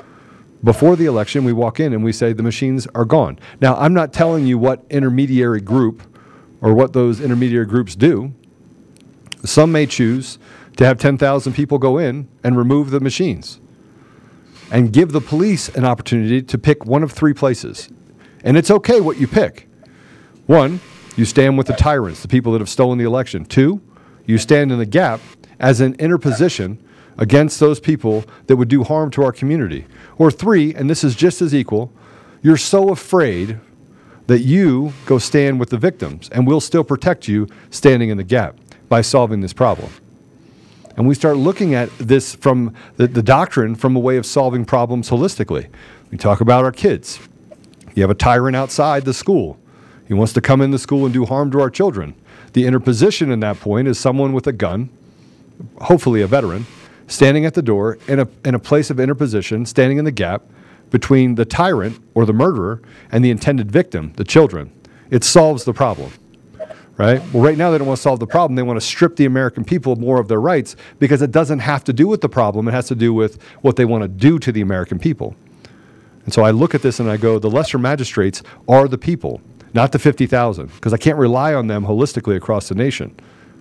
Before the election, we walk in and we say the machines are gone. Now, I'm not telling you what intermediary group or what those intermediary groups do. Some may choose to have ten thousand people go in and remove the machines and give the police an opportunity to pick one of three places. And it's okay what you pick. One, you stand with the tyrants, the people that have stolen the election. Two, you stand in the gap as an interposition against those people that would do harm to our community. Or three, and this is just as equal, you're so afraid that you go stand with the victims, and we'll still protect you standing in the gap by solving this problem. And we start looking at this from the, the doctrine from a way of solving problems holistically. We talk about our kids. You have a tyrant outside the school. He wants to come in the school and do harm to our children. The interposition in that point is someone with a gun, hopefully a veteran, standing at the door in a in a place of interposition, standing in the gap between the tyrant or the murderer and the intended victim, the children. It solves the problem, right? Well, right now they don't want to solve the problem. They want to strip the American people more of their rights because it doesn't have to do with the problem. It has to do with what they want to do to the American people. And so I look at this and I go, the lesser magistrates are the people, not the fifty thousand, because I can't rely on them holistically across the nation.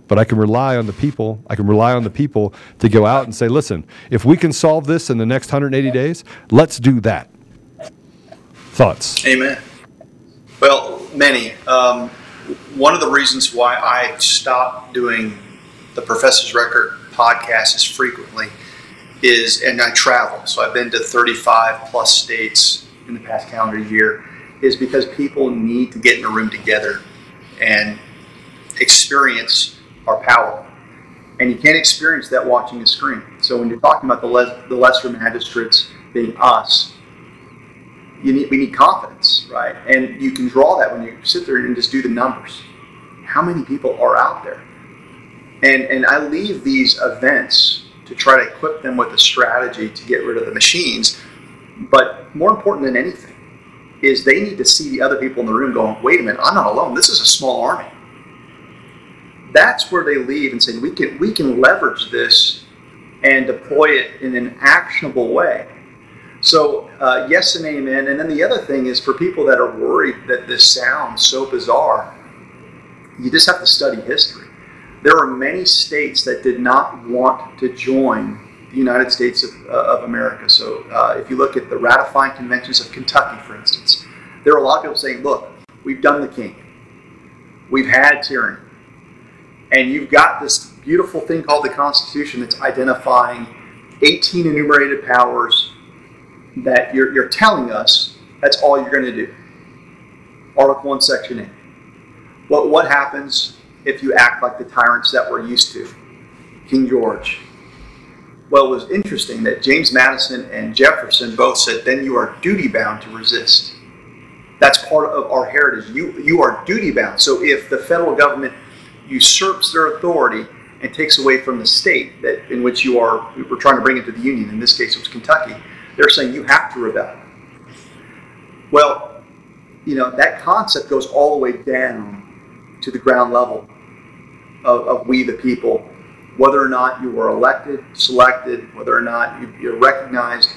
But I can rely on the people. I can rely on the people to go out and say, listen, if we can solve this in the next one hundred eighty days, let's do that. Thoughts? Amen. Well, many. Um, one of the reasons why I stopped doing the Professor's Record podcast as frequently is, and I travel, so I've been to thirty-five plus states in the past calendar year, is because people need to get in a room together and experience our power. And you can't experience that watching a screen. So when you're talking about the, le- the lesser magistrates being us, you need, we need confidence, right? And you can draw that when you sit there and just do the numbers. How many people are out there? And, and I leave these events to try to equip them with a strategy to get rid of the machines. But more important than anything is they need to see the other people in the room going, wait a minute, I'm not alone. This is a small army. That's where they leave and say, we can we can leverage this and deploy it in an actionable way. So uh, yes and amen. And then the other thing is for people that are worried that this sounds so bizarre, you just have to study history. There are many states that did not want to join the United States of, uh, of America. So uh, if you look at the ratifying conventions of Kentucky, for instance, there are a lot of people saying, look, we've done the king. We've had tyranny. And you've got this beautiful thing called the Constitution that's identifying eighteen enumerated powers that you're, you're telling us that's all you're going to do. Article one, Section eight. What, what happens if you act like the tyrants that we're used to? King George. Well, it was interesting that James Madison and Jefferson both said, then you are duty-bound to resist. That's part of our heritage. You, you are duty-bound. So if the federal government usurps their authority and takes away from the state that in which you are, we're trying to bring it to the Union, in this case it was Kentucky, they're saying you have to rebel. Well, you know, that concept goes all the way down to the ground level of, of we the people, whether or not you were elected, selected, whether or not you, you're recognized,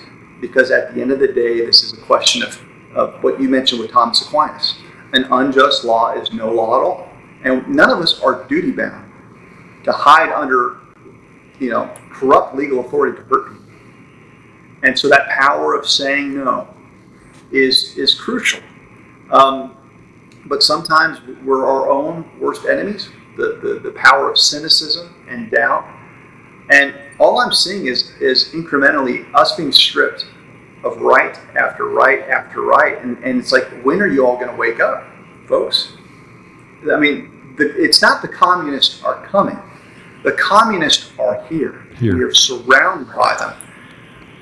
because at the end of the day, this is a question of, of what you mentioned with Thomas Aquinas. An unjust law is no law at all. And none of us are duty-bound to hide under, you know, corrupt legal authority to hurt people. And so that power of saying no is is crucial. Um, but sometimes we're our own worst enemies, the, the, the power of cynicism and doubt. And all I'm seeing is, is incrementally us being stripped of right after right after right. And, and it's like, when are you all going to wake up, folks? I mean, the, it's not the communists are coming. The communists are here. here. We are surrounded by them.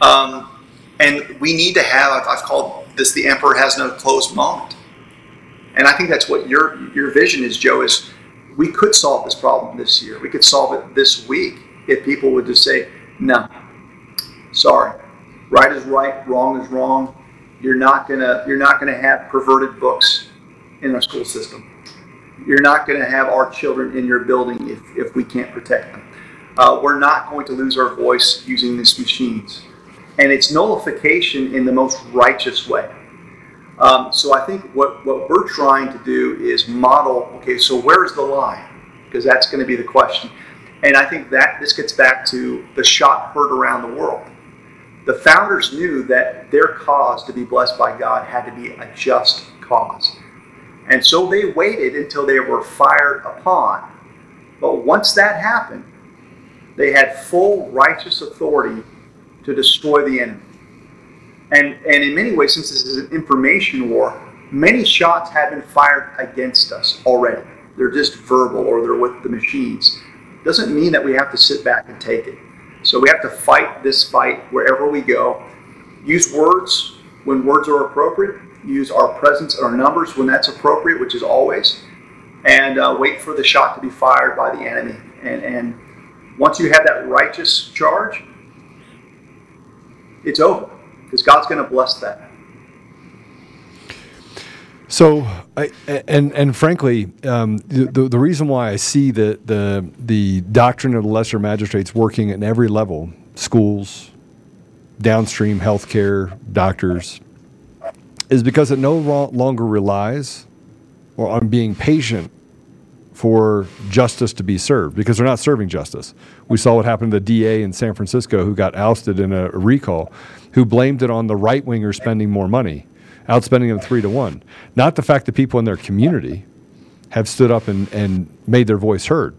Um, and we need to have, I've called this the emperor has no closed moment. And I think that's what your your vision is, Joe, is we could solve this problem this year. We could solve it this week if people would just say, no, sorry, right is right, wrong is wrong. You're not gonna, you're not gonna have perverted books in our school system. You're not gonna have our children in your building if, if we can't protect them. Uh, we're not going to lose our voice using these machines. And it's nullification in the most righteous way. Um, so I think what, what we're trying to do is model, okay, so where's the line? Because that's going to be the question. And I think that this gets back to the shot heard around the world. The founders knew that their cause to be blessed by God had to be a just cause. And so they waited until they were fired upon. But once that happened, they had full righteous authority to destroy the enemy. And, and in many ways, since this is an information war, many shots have been fired against us already. They're just verbal, or they're with the machines. Doesn't mean that we have to sit back and take it. So we have to fight this fight wherever we go. Use words when words are appropriate. Use our presence and our numbers when that's appropriate, which is always. And uh, wait for the shot to be fired by the enemy. And, and once you have that righteous charge, it's over, because God's going to bless that. So, I, and and frankly, um, the the reason why I see the the the doctrine of the lesser magistrates working at every level, schools, downstream healthcare, doctors, is because it no longer relies on being patient for justice to be served, because they're not serving justice. We saw what happened to the D A in San Francisco, who got ousted in a recall, who blamed it on the right wingers spending more money, outspending them three to one. Not the fact that people in their community have stood up and, and made their voice heard.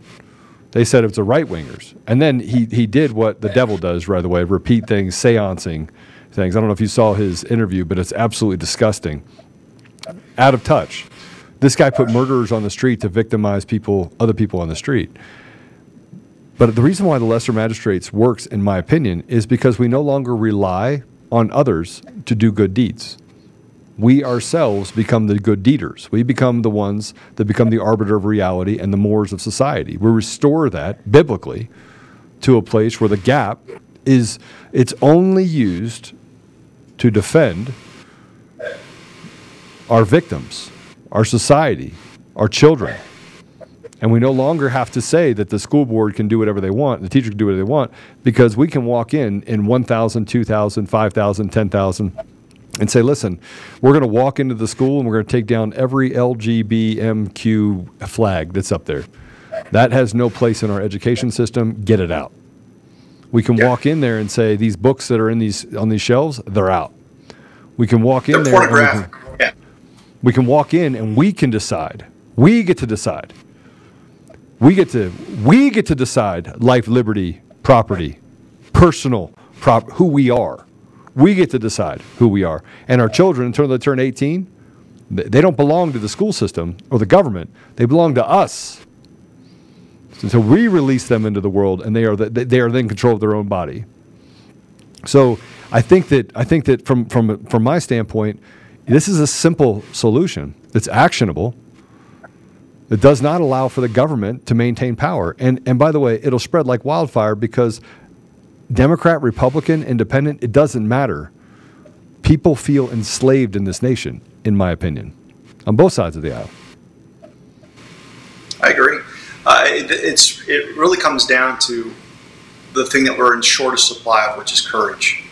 They said it's the right wingers. And then he, he did what the devil does right away, repeat things, seancing things. I don't know if you saw his interview, but it's absolutely disgusting. Out of touch. This guy put murderers on the street to victimize people, other people on the street. But the reason why the lesser magistrates works, in my opinion, is because we no longer rely on others to do good deeds. We ourselves become the good deeders. We become the ones that become the arbiter of reality and the mores of society. We restore that, biblically, to a place where the gap is, it's only used to defend our victims, our society, our children. And we no longer have to say that the school board can do whatever they want, the teacher can do whatever they want, because we can walk in in one thousand, two thousand, five thousand, ten thousand, and say, listen, we're going to walk into the school and we're going to take down every L G B M Q flag that's up there. That has no place in our education system. Get it out. We can yeah. walk in there and say, these books that are in these on these shelves, they're out. We can walk in they're there. Pornographic. We can, yeah. we can walk in and we can decide. We get to decide. We get to we get to decide life, liberty, property, personal prop, who we are. We get to decide who we are. And our children, until they turn eighteen, they don't belong to the school system or the government. They belong to us. So, so we release them into the world, and they are the, they are then in control of their own body. So I think that I think that from from from my standpoint, this is a simple solution that's actionable. It does not allow for the government to maintain power. And and by the way, it'll spread like wildfire, because Democrat, Republican, Independent, it doesn't matter. People feel enslaved in this nation, in my opinion, on both sides of the aisle. I agree. Uh, it, it's it really comes down to the thing that we're in shortest supply of, which is courage.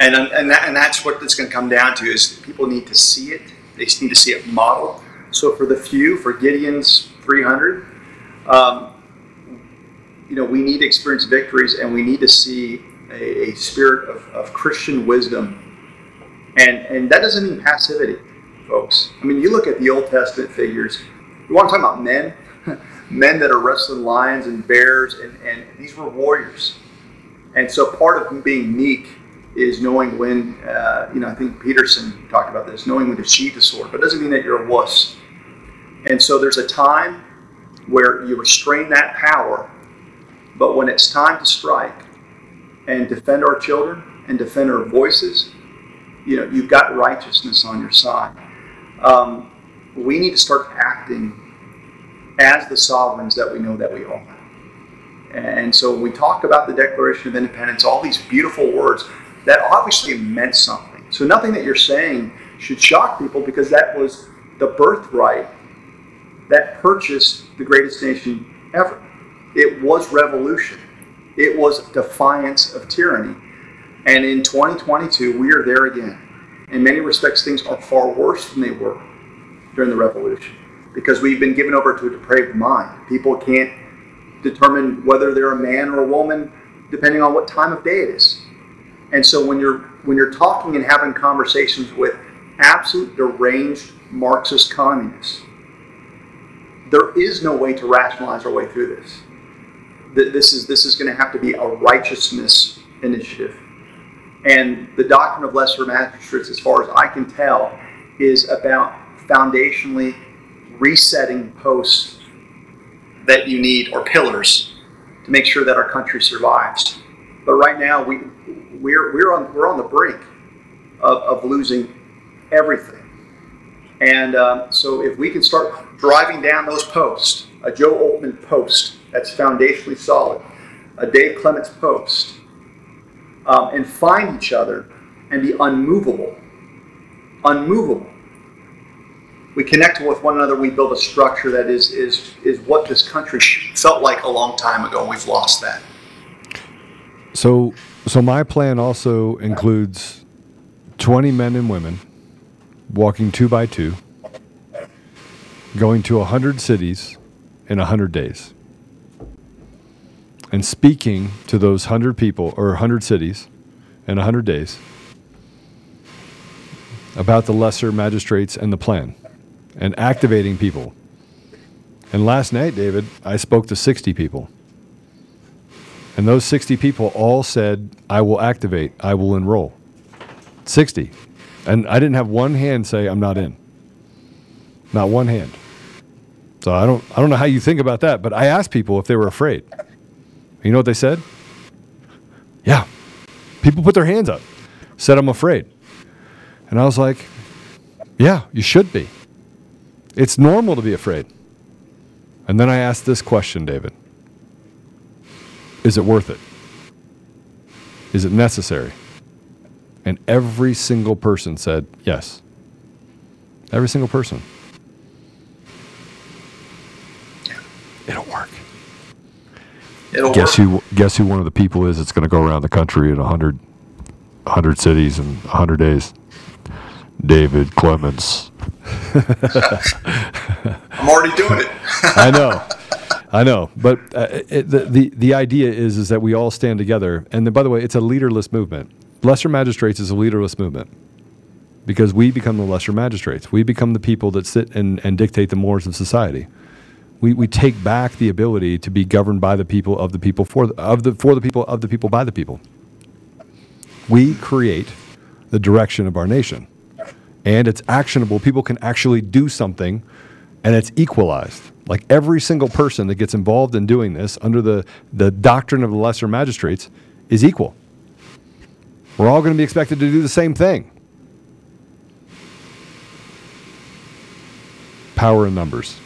And and, that, and that's what it's going to come down to, is people need to see it. They need to see it modeled. So for the few, for Gideon's three hundred, um, you know, we need to experience victories, and we need to see a, a spirit of, of Christian wisdom. And and that doesn't mean passivity, folks. I mean, you look at the Old Testament figures. You want to talk about men? Men that are wrestling lions and bears, and, and these were warriors. And so part of being meek is knowing when, uh, you know, I think Peterson talked about this, knowing when to sheathe the sword. But it doesn't mean that you're a wuss. And so there's a time where you restrain that power, but when it's time to strike and defend our children and defend our voices, you know, you've got righteousness on your side. Um, we need to start acting as the sovereigns that we know that we are. And so when we talk about the Declaration of Independence, all these beautiful words, that obviously meant something. So nothing that you're saying should shock people, because that was the birthright that purchased the greatest nation ever. It was revolution. It was defiance of tyranny. And in twenty twenty-two, we are there again. In many respects, things are far worse than they were during the revolution, because we've been given over to a depraved mind. People can't determine whether they're a man or a woman, depending on what time of day it is. And so when you're when you're talking and having conversations with absolute deranged Marxist communists, there is no way to rationalize our way through this. This is this is going to have to be a righteousness initiative. And the Doctrine of Lesser Magistrates, as far as I can tell, is about foundationally resetting posts that you need, or pillars, to make sure that our country survives. But right now we we're we're on we're on the brink of, of losing everything. And um, so if we can start driving down those posts, a Joe Altman post that's foundationally solid, a Dave Clements post, um, and find each other and be unmovable, unmovable. We connect with one another. We build a structure that is is is what this country felt like a long time ago. We've lost that. So, so my plan also includes twenty men and women walking two by two, going to a hundred cities in a hundred days, and speaking to those hundred people or hundred cities in a hundred days about the lesser magistrates and the plan, and activating people. And last night, David, I spoke to sixty people. And those sixty people all said, I will activate, I will enroll. sixty. And I didn't have one hand say, I'm not in. Not one hand. So I don't I don't know how you think about that, but I asked people if they were afraid. You know what they said? Yeah. People put their hands up, said, I'm afraid. And I was like, yeah, you should be. It's normal to be afraid. And then I asked this question, David. Is it worth it? Is it necessary? And every single person said yes. Every single person. Yeah. It'll work. It'll guess work. Who, guess who one of the people is that's going to go around the country in one hundred, one hundred cities in one hundred days? David Clements. I'm already doing it. I know, I know. But uh, it, the, the the idea is is that we all stand together. And then, by the way, it's a leaderless movement. Lesser magistrates is a leaderless movement, because we become the lesser magistrates. We become the people that sit and, and dictate the mores of society. We we take back the ability to be governed by the people, of the people, for the, of the for the people, of the people, by the people. We create the direction of our nation. And it's actionable. People can actually do something, and it's equalized. Like every single person that gets involved in doing this under the, the doctrine of the lesser magistrates is equal. We're all going to be expected to do the same thing. Power in numbers.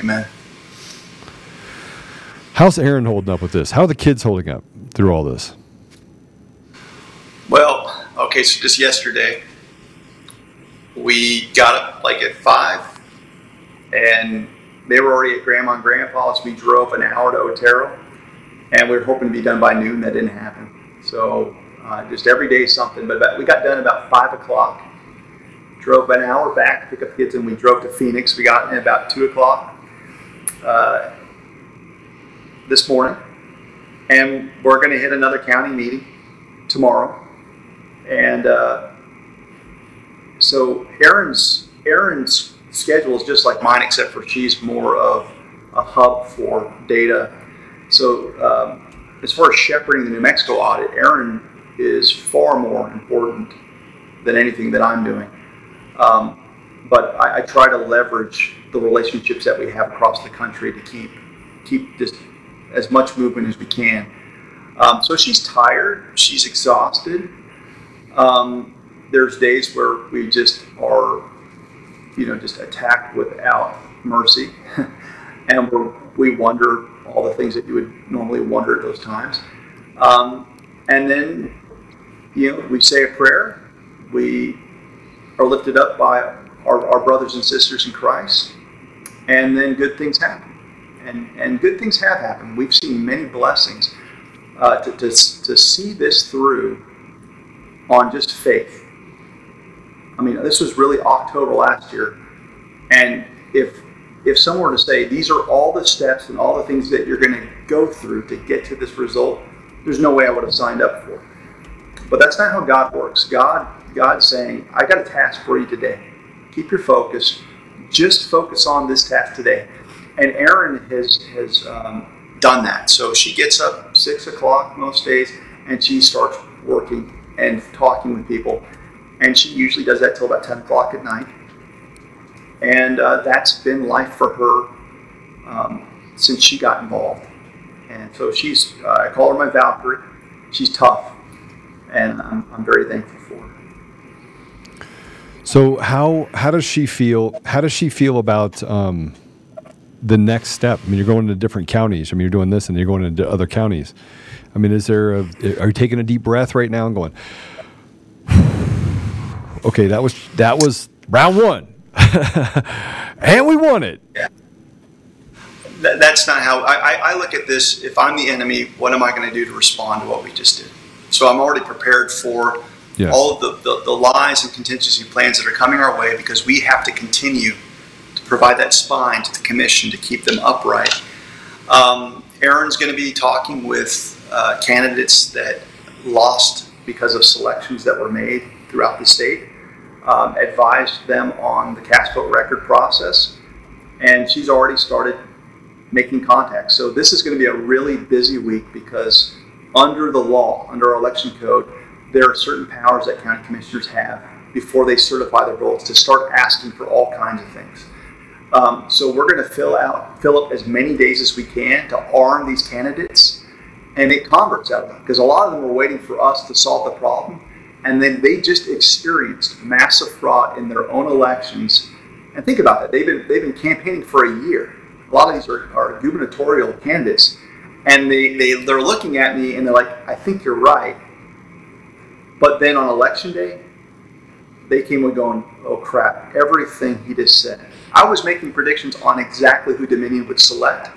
Amen. How's Aaron holding up with this? How are the kids holding up through all this? Well... Okay, so just yesterday, we got up like at five, and they were already at Grandma and Grandpa's. We drove an hour to Otero, and we were hoping to be done by noon. That didn't happen. So uh, just every day something. But about, we got done about five o'clock, drove an hour back to pick up kids, and we drove to Phoenix. We got in about two o'clock uh, this morning, and we're going to hit another county meeting tomorrow. And uh, so Aaron's Aaron's schedule is just like mine, except for she's more of a hub for data. So um, as far as shepherding the New Mexico audit, Aaron is far more important than anything that I'm doing. Um, but I, I try to leverage the relationships that we have across the country to keep keep just as much movement as we can. Um, so she's tired. She's exhausted. Um, there's days where we just are, you know, just attacked without mercy, and we're, we wonder all the things that you would normally wonder at those times. Um, and then, you know, we say a prayer. We are lifted up by our, our brothers and sisters in Christ, and then good things happen. And, and good things have happened. We've seen many blessings. Uh, to, to, to see this through on just faith. I mean, this was really October last year. And if if someone were to say, these are all the steps and all the things that you're going to go through to get to this result, there's no way I would have signed up for it. But that's not how God works. God, God's saying, I got a task for you today. Keep your focus. Just focus on this task today. And Aaron has, has um, done that. So she gets up six o'clock most days and she starts working and talking with people. And she usually does that till about ten o'clock at night. And uh, that's been life for her um, since she got involved. And so she's, uh, I call her my Valkyrie. She's tough, and I'm, I'm very thankful for her. So how how does she feel, how does she feel about um, the next step? I mean, you're going to different counties. I mean, you're doing this and you're going to other counties. I mean, is there a, are you taking a deep breath right now and going, okay, that was, that was round one. And we won it. Yeah. That, that's not how I, I, I look at this. If I'm the enemy, what am I going to do to respond to what we just did? So I'm already prepared for yes. all of the, the, the lies and contingency plans that are coming our way, because we have to continue to provide that spine to the commission to keep them upright. Um, Aaron's going to be talking with uh, candidates that lost because of selections that were made throughout the state. Um, advised them on the cast vote record process, and she's already started making contacts. So this is going to be a really busy week, because under the law, under our election code, there are certain powers that county commissioners have before they certify their votes to start asking for all kinds of things. Um, so we're going to fill out, fill up as many days as we can to arm these candidates and make converts out of them, because a lot of them are waiting for us to solve the problem. And then they just experienced massive fraud in their own elections. And think about that. They've been they've been campaigning for a year. A lot of these are, are gubernatorial candidates. And they, they, they're looking at me and they're like, I think you're right. But then on election day, they came and going, oh crap, everything he just said. I was making predictions on exactly who Dominion would select.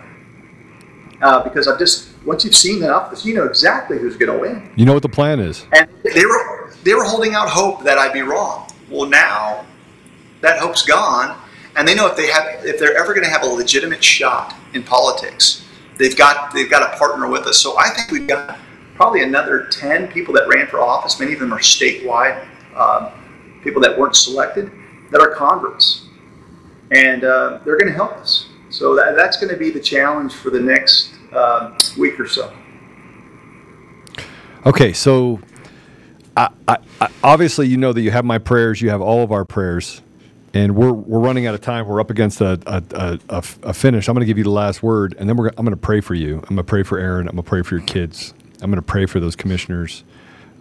Uh, because I've just, once you've seen enough, you know exactly who's going to win. You know what the plan is. And they were they were holding out hope that I'd be wrong. Well, now that hope's gone, and they know if they have if they're ever going to have a legitimate shot in politics, they've got they've got a partner with us. So I think we've got probably another ten people that ran for office. Many of them are statewide um, people that weren't selected that are converts, and uh, they're going to help us. So that, that's going to be the challenge for the next uh, week or so. Okay, so I, I, I, obviously you know that you have my prayers, you have all of our prayers, and we're we're running out of time. We're up against a a, a, a, a finish. I'm going to give you the last word, and then we're I'm going to pray for you. I'm going to pray for Aaron. I'm going to pray for your kids. I'm going to pray for those commissioners,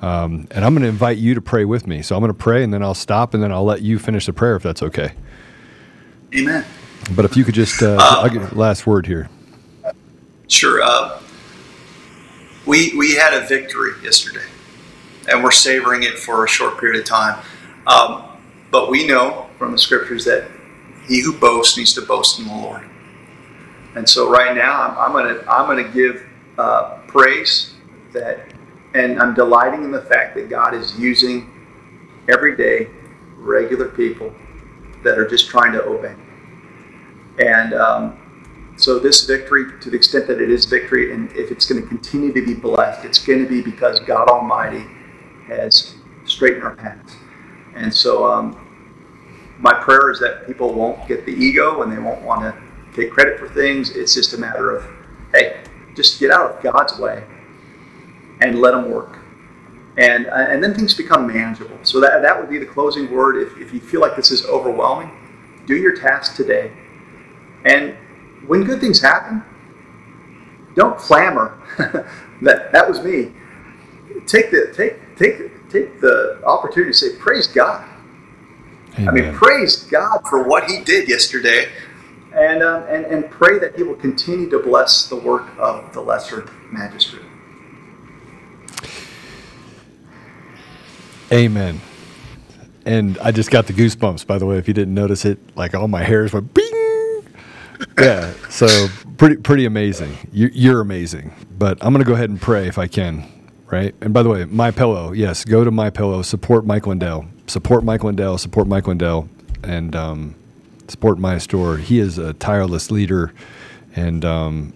um, and I'm going to invite you to pray with me. So I'm going to pray, and then I'll stop, and then I'll let you finish the prayer if that's okay. Amen. But if you could just, uh, uh, I'll get the last word here. Sure. Uh, we we had a victory yesterday, and we're savoring it for a short period of time. Um, but we know from the scriptures that he who boasts needs to boast in the Lord. And so right now, I'm, I'm gonna I'm gonna give uh, praise that, and I'm delighting in the fact that God is using everyday, regular people that are just trying to obey. And um, so this victory, to the extent that it is victory, and if it's going to continue to be blessed, it's going to be because God Almighty has straightened our paths. And so um, my prayer is that people won't get the ego and they won't want to take credit for things. It's just a matter of, hey, just get out of God's way and let him work. And uh, and then things become manageable. So that, that would be the closing word. If, if you feel like this is overwhelming, do your task today. And when good things happen, don't clamor that that was me. Take the take take take the opportunity to say praise God. Amen. I mean, praise God for what He did yesterday. and, um, and, and pray that he will continue to bless the work of the lesser magistrate. Amen. And I just got the goosebumps, by the way, if you didn't notice it, like all my hairs went bing. Yeah, so pretty pretty amazing. You're, you're amazing. But I'm going to go ahead and pray if I can, right? And by the way, MyPillow, yes, go to MyPillow, support Mike Lindell. Support Mike Lindell, support Mike Lindell, and um, support my store. He is a tireless leader, and um,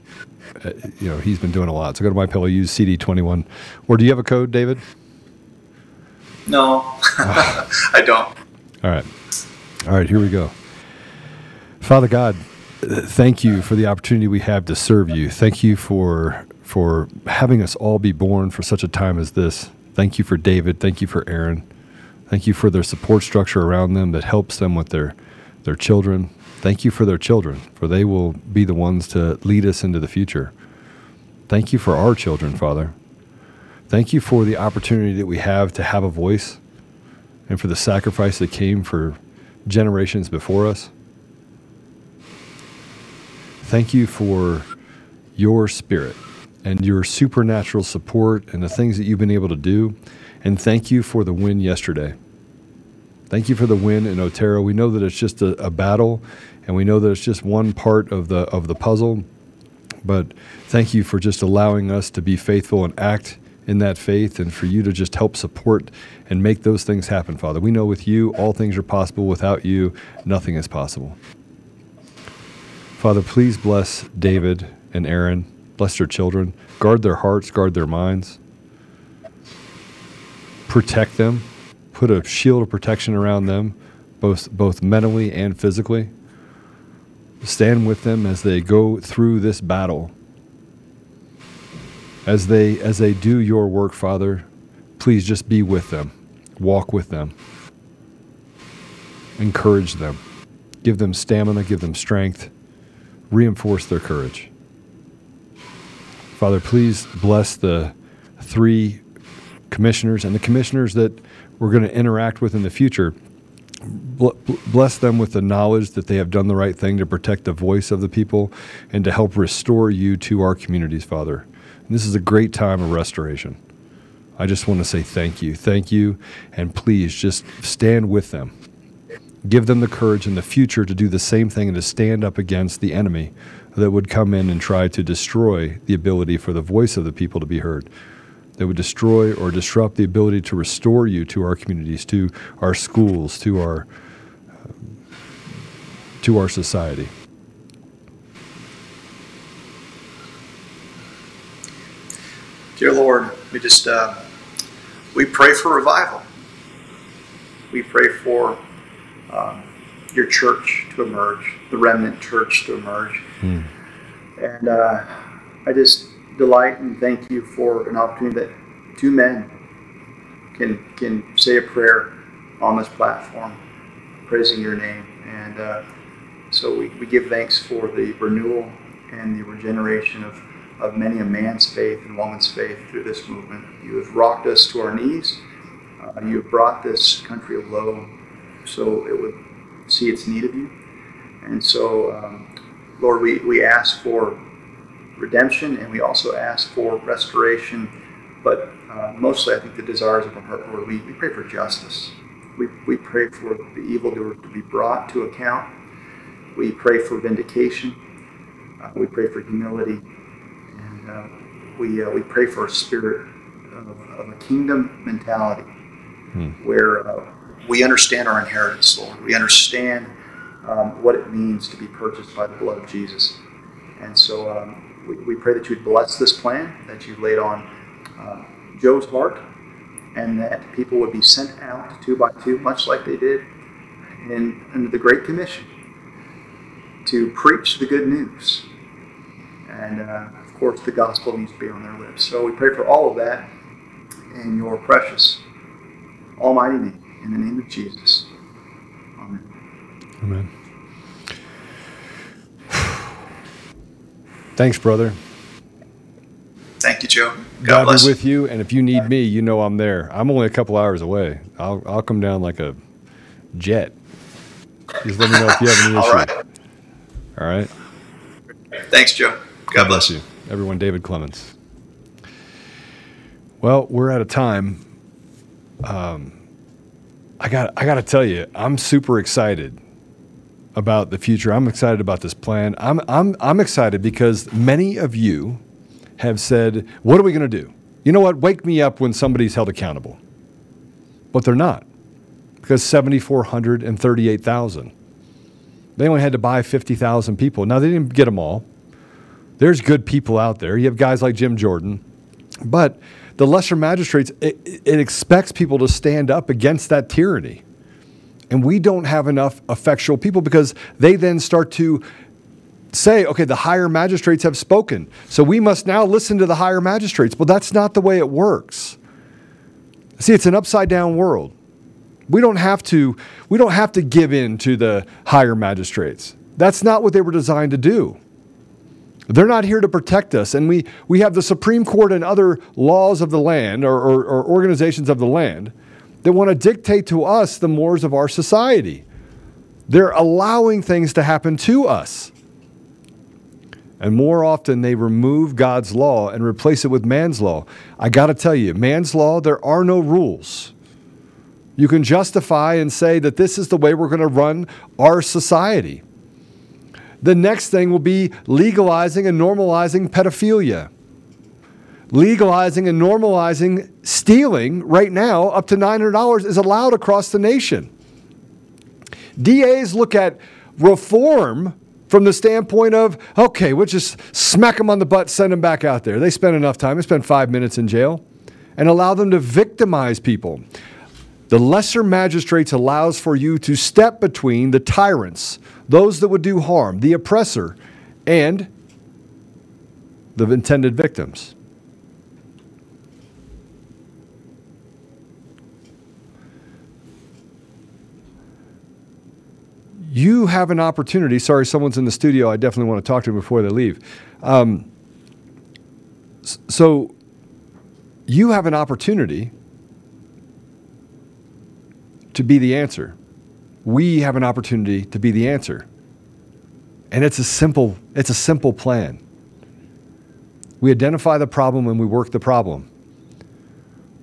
you know he's been doing a lot. So go to MyPillow, use C D twenty-one. Or do you have a code, David? No, I don't. All right. All right, here we go. Father God, thank you for the opportunity we have to serve you. Thank you for for having us all be born for such a time as this. Thank you for David. Thank you for Aaron. Thank you for their support structure around them that helps them with their, their children. Thank you for their children, for they will be the ones to lead us into the future. Thank you for our children, Father. Thank you for the opportunity that we have to have a voice and for the sacrifice that came for generations before us. Thank you for your spirit and your supernatural support and the things that you've been able to do. And thank you for the win yesterday. Thank you for the win in Otero. We know that it's just a, a battle, and we know that it's just one part of the of the puzzle. But thank you for just allowing us to be faithful and act in that faith, and for you to just help support and make those things happen, Father. We know with you, all things are possible. Without you, nothing is possible. Father, please bless David and Aaron. Bless their children. Guard their hearts. Guard their minds. Protect them. Put a shield of protection around them, both both mentally and physically. Stand with them as they go through this battle. As they as they do your work, Father, please just be with them. Walk with them. Encourage them. Give them stamina. Give them strength. Reinforce their courage. Father, please bless the three commissioners and the commissioners that we're going to interact with in the future. Bless them with the knowledge that they have done the right thing to protect the voice of the people and to help restore you to our communities, Father. This is a great time of restoration. I just want to say thank you. Thank you, and please just stand with them. Give them the courage in the future to do the same thing and to stand up against the enemy that would come in and try to destroy the ability for the voice of the people to be heard, that would destroy or disrupt the ability to restore you to our communities, to our schools, to our, um, to our society. Dear Lord, we just, uh, we pray for revival. We pray for um, your church to emerge, the remnant church to emerge. Mm. And uh, I just delight and thank you for an opportunity that two men can can say a prayer on this platform, praising your name. And uh, so we, we give thanks for the renewal and the regeneration of of many a man's faith and woman's faith through this movement. You have rocked us to our knees. Uh, you have brought this country low so it would see its need of you. And so, um, Lord, we, we ask for redemption, and we also ask for restoration, but uh, mostly I think the desires of our heart, Lord, we, we pray for justice. We, we pray for the evildoer to be brought to account. We pray for vindication. Uh, we pray for humility. Uh, we uh, we pray for a spirit of, of a kingdom mentality, hmm. where uh, we understand our inheritance, Lord. We understand um, what it means to be purchased by the blood of Jesus. And so um, we, we pray that you would bless this plan that you've laid on uh, Joe's heart, and that people would be sent out two by two, much like they did in under the Great Commission, to preach the good news. And uh, of course, the gospel needs to be on their lips. So we pray for all of that in your precious, almighty name, in the name of Jesus. Amen. Amen. Thanks, brother. Thank you, Joe. God, God bless. Be with you. And if you need me, you know I'm there. I'm only a couple hours away. I'll I'll come down like a jet. Just let me know if you have any issue. All right. All right. Thanks, Joe. God bless you. Everyone, David Clements. Well, we're out of time. Um, I got I got to tell you, I'm super excited about the future. I'm excited about this plan. I'm I'm I'm excited because many of you have said, "What are we going to do? You know what? Wake me up when somebody's held accountable." But they're not, because seven thousand four hundred and thirty-eight thousand. They only had to buy fifty thousand people. Now, they didn't get them all. There's good people out there. You have guys like Jim Jordan. But the lesser magistrates, it, it expects people to stand up against that tyranny. And we don't have enough effectual people, because they then start to say, okay, the higher magistrates have spoken, so we must now listen to the higher magistrates. Well, that's not the way it works. See, it's an upside-down world. We don't have to, we don't have to give in to the higher magistrates. That's not what they were designed to do. They're not here to protect us. And we, we have the Supreme Court and other laws of the land, or, or, or organizations of the land, that want to dictate to us the mores of our society. They're allowing things to happen to us. And more often, they remove God's law and replace it with man's law. I got to tell you, man's law, there are no rules. You can justify and say that this is the way we're going to run our society. The next thing will be legalizing and normalizing pedophilia. Legalizing and normalizing stealing right now up to nine hundred dollars is allowed across the nation. D As look at reform from the standpoint of, okay, we'll just smack them on the butt, send them back out there. They spend enough time. They spend five minutes in jail, and allow them to victimize people. The lesser magistrates allows for you to step between the tyrants, those that would do harm, the oppressor, and the intended victims. You have an opportunity. Sorry, someone's in the studio. I definitely want to talk to them before they leave. Um, so you have an opportunity to be the answer. We have an opportunity to be the answer. And it's a simple, it's a simple plan. We identify the problem and we work the problem.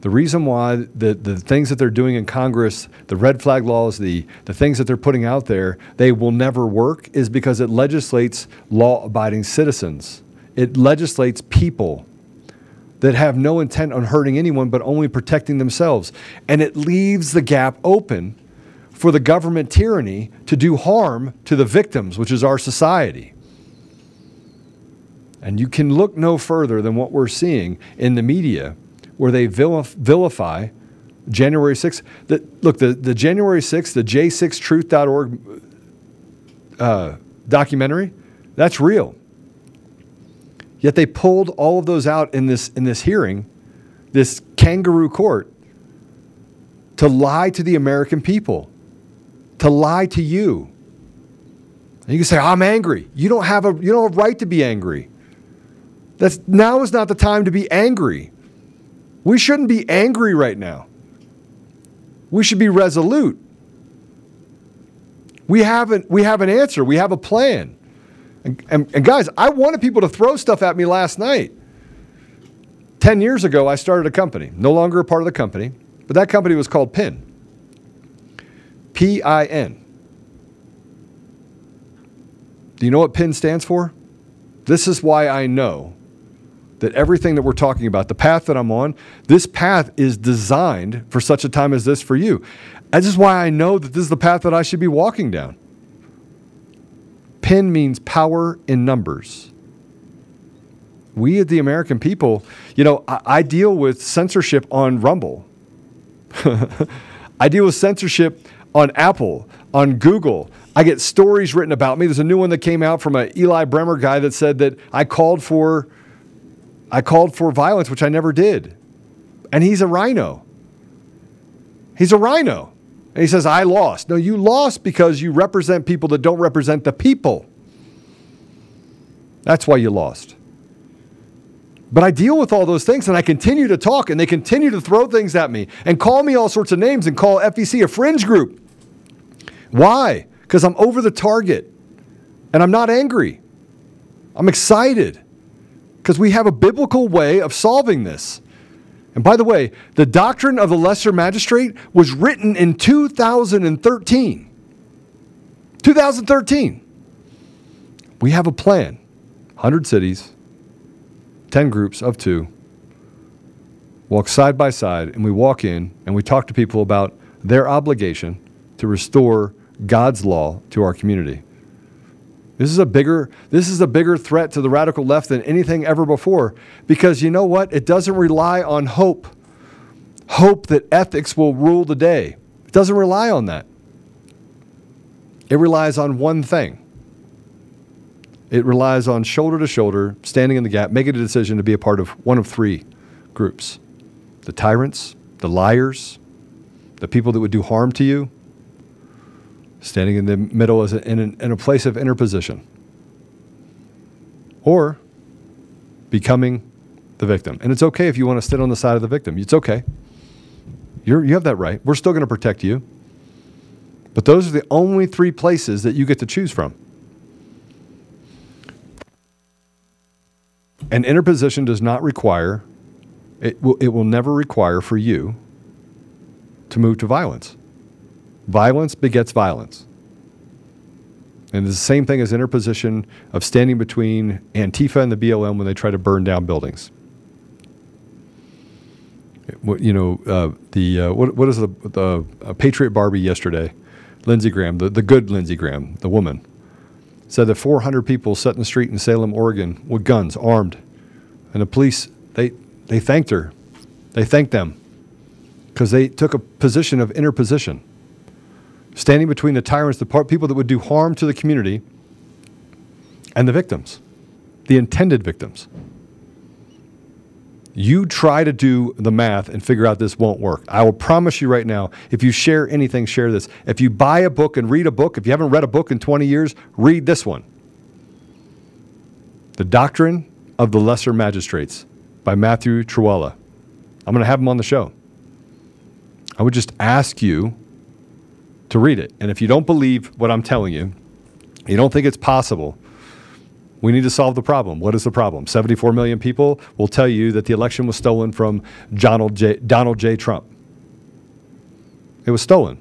The reason why the, the things that they're doing in Congress, the red flag laws, the, the things that they're putting out there, they will never work, is because it legislates law-abiding citizens. It legislates people that have no intent on hurting anyone but only protecting themselves. And it leaves the gap open for the government tyranny to do harm to the victims, which is our society. And you can look no further than what we're seeing in the media, where they vilify January sixth. The, look, the, the January sixth, the J six truth dot org uh, documentary, that's real. Yet they pulled all of those out in this in this hearing, this kangaroo court, to lie to the American people, to lie to you. And you can say, "I'm angry." You don't have a you don't have a right to be angry. That's now is not the time to be angry. We shouldn't be angry right now. We should be resolute. We haven't, we have an answer. We have a plan. And, and, and guys, I wanted people to throw stuff at me last night. Ten years ago, I started a company, no longer a part of the company, but that company was called PIN. P I N. Do you know what PIN stands for? This is why I know that everything that we're talking about, the path that I'm on, this path is designed for such a time as this for you. That's just why I know that this is the path that I should be walking down. PIN means power in numbers. We, the American people, you know, I, I deal with censorship on Rumble. I deal with censorship on Apple, on Google. I get stories written about me. There's a new one that came out from an Eli Bremer guy that said that I called for I called for violence, which I never did. And he's a rhino. He's a rhino. And he says, I lost. No, you lost because you represent people that don't represent the people. That's why you lost. But I deal with all those things, and I continue to talk, and they continue to throw things at me and call me all sorts of names and call F E C a fringe group. Why? Because I'm over the target. And I'm not angry. I'm excited because we have a biblical way of solving this. And by the way, the Doctrine of the Lesser Magistrate was written in two thousand thirteen. two thousand thirteen. We have a plan. one hundred cities, ten groups of two, walk side by side, and we walk in and we talk to people about their obligation to restore God's law to our community. This is a bigger, this is a bigger threat to the radical left than anything ever before, because you know what? It doesn't rely on hope. Hope that ethics will rule the day. It doesn't rely on that. It relies on one thing. It relies on shoulder to shoulder, standing in the gap, making a decision to be a part of one of three groups: the tyrants, the liars, the people that would do harm to you, standing in the middle as a, in, an, in a place of interposition, or becoming the victim. And it's okay if you want to sit on the side of the victim. It's okay. You're, you have that right. We're still going to protect you. But those are the only three places that you get to choose from. And interposition does not require, it will, it will never require for you to move to violence. Violence begets violence. And it's the same thing as interposition of standing between Antifa and the B L M when they try to burn down buildings. It, you know, uh, the uh, what, what is the, the uh, Patriot Barbie yesterday? Lindsey Graham, the, the good Lindsey Graham, the woman, said that four hundred people sat in the street in Salem, Oregon with guns, armed. And the police, they they thanked her. They thanked them because they took a position of interposition, standing between the tyrants, the people that would do harm to the community, and the victims, the intended victims. You try to do the math and figure out this won't work. I will promise you right now, if you share anything, share this. If you buy a book and read a book, if you haven't read a book in twenty years, read this one. The Doctrine of the Lesser Magistrates by Matthew Truella. I'm going to have him on the show. I would just ask you to read it. And if you don't believe what I'm telling you, you don't think it's possible, we need to solve the problem. What is the problem? seventy-four million people will tell you that the election was stolen from Donald J. Donald J. Trump. It was stolen.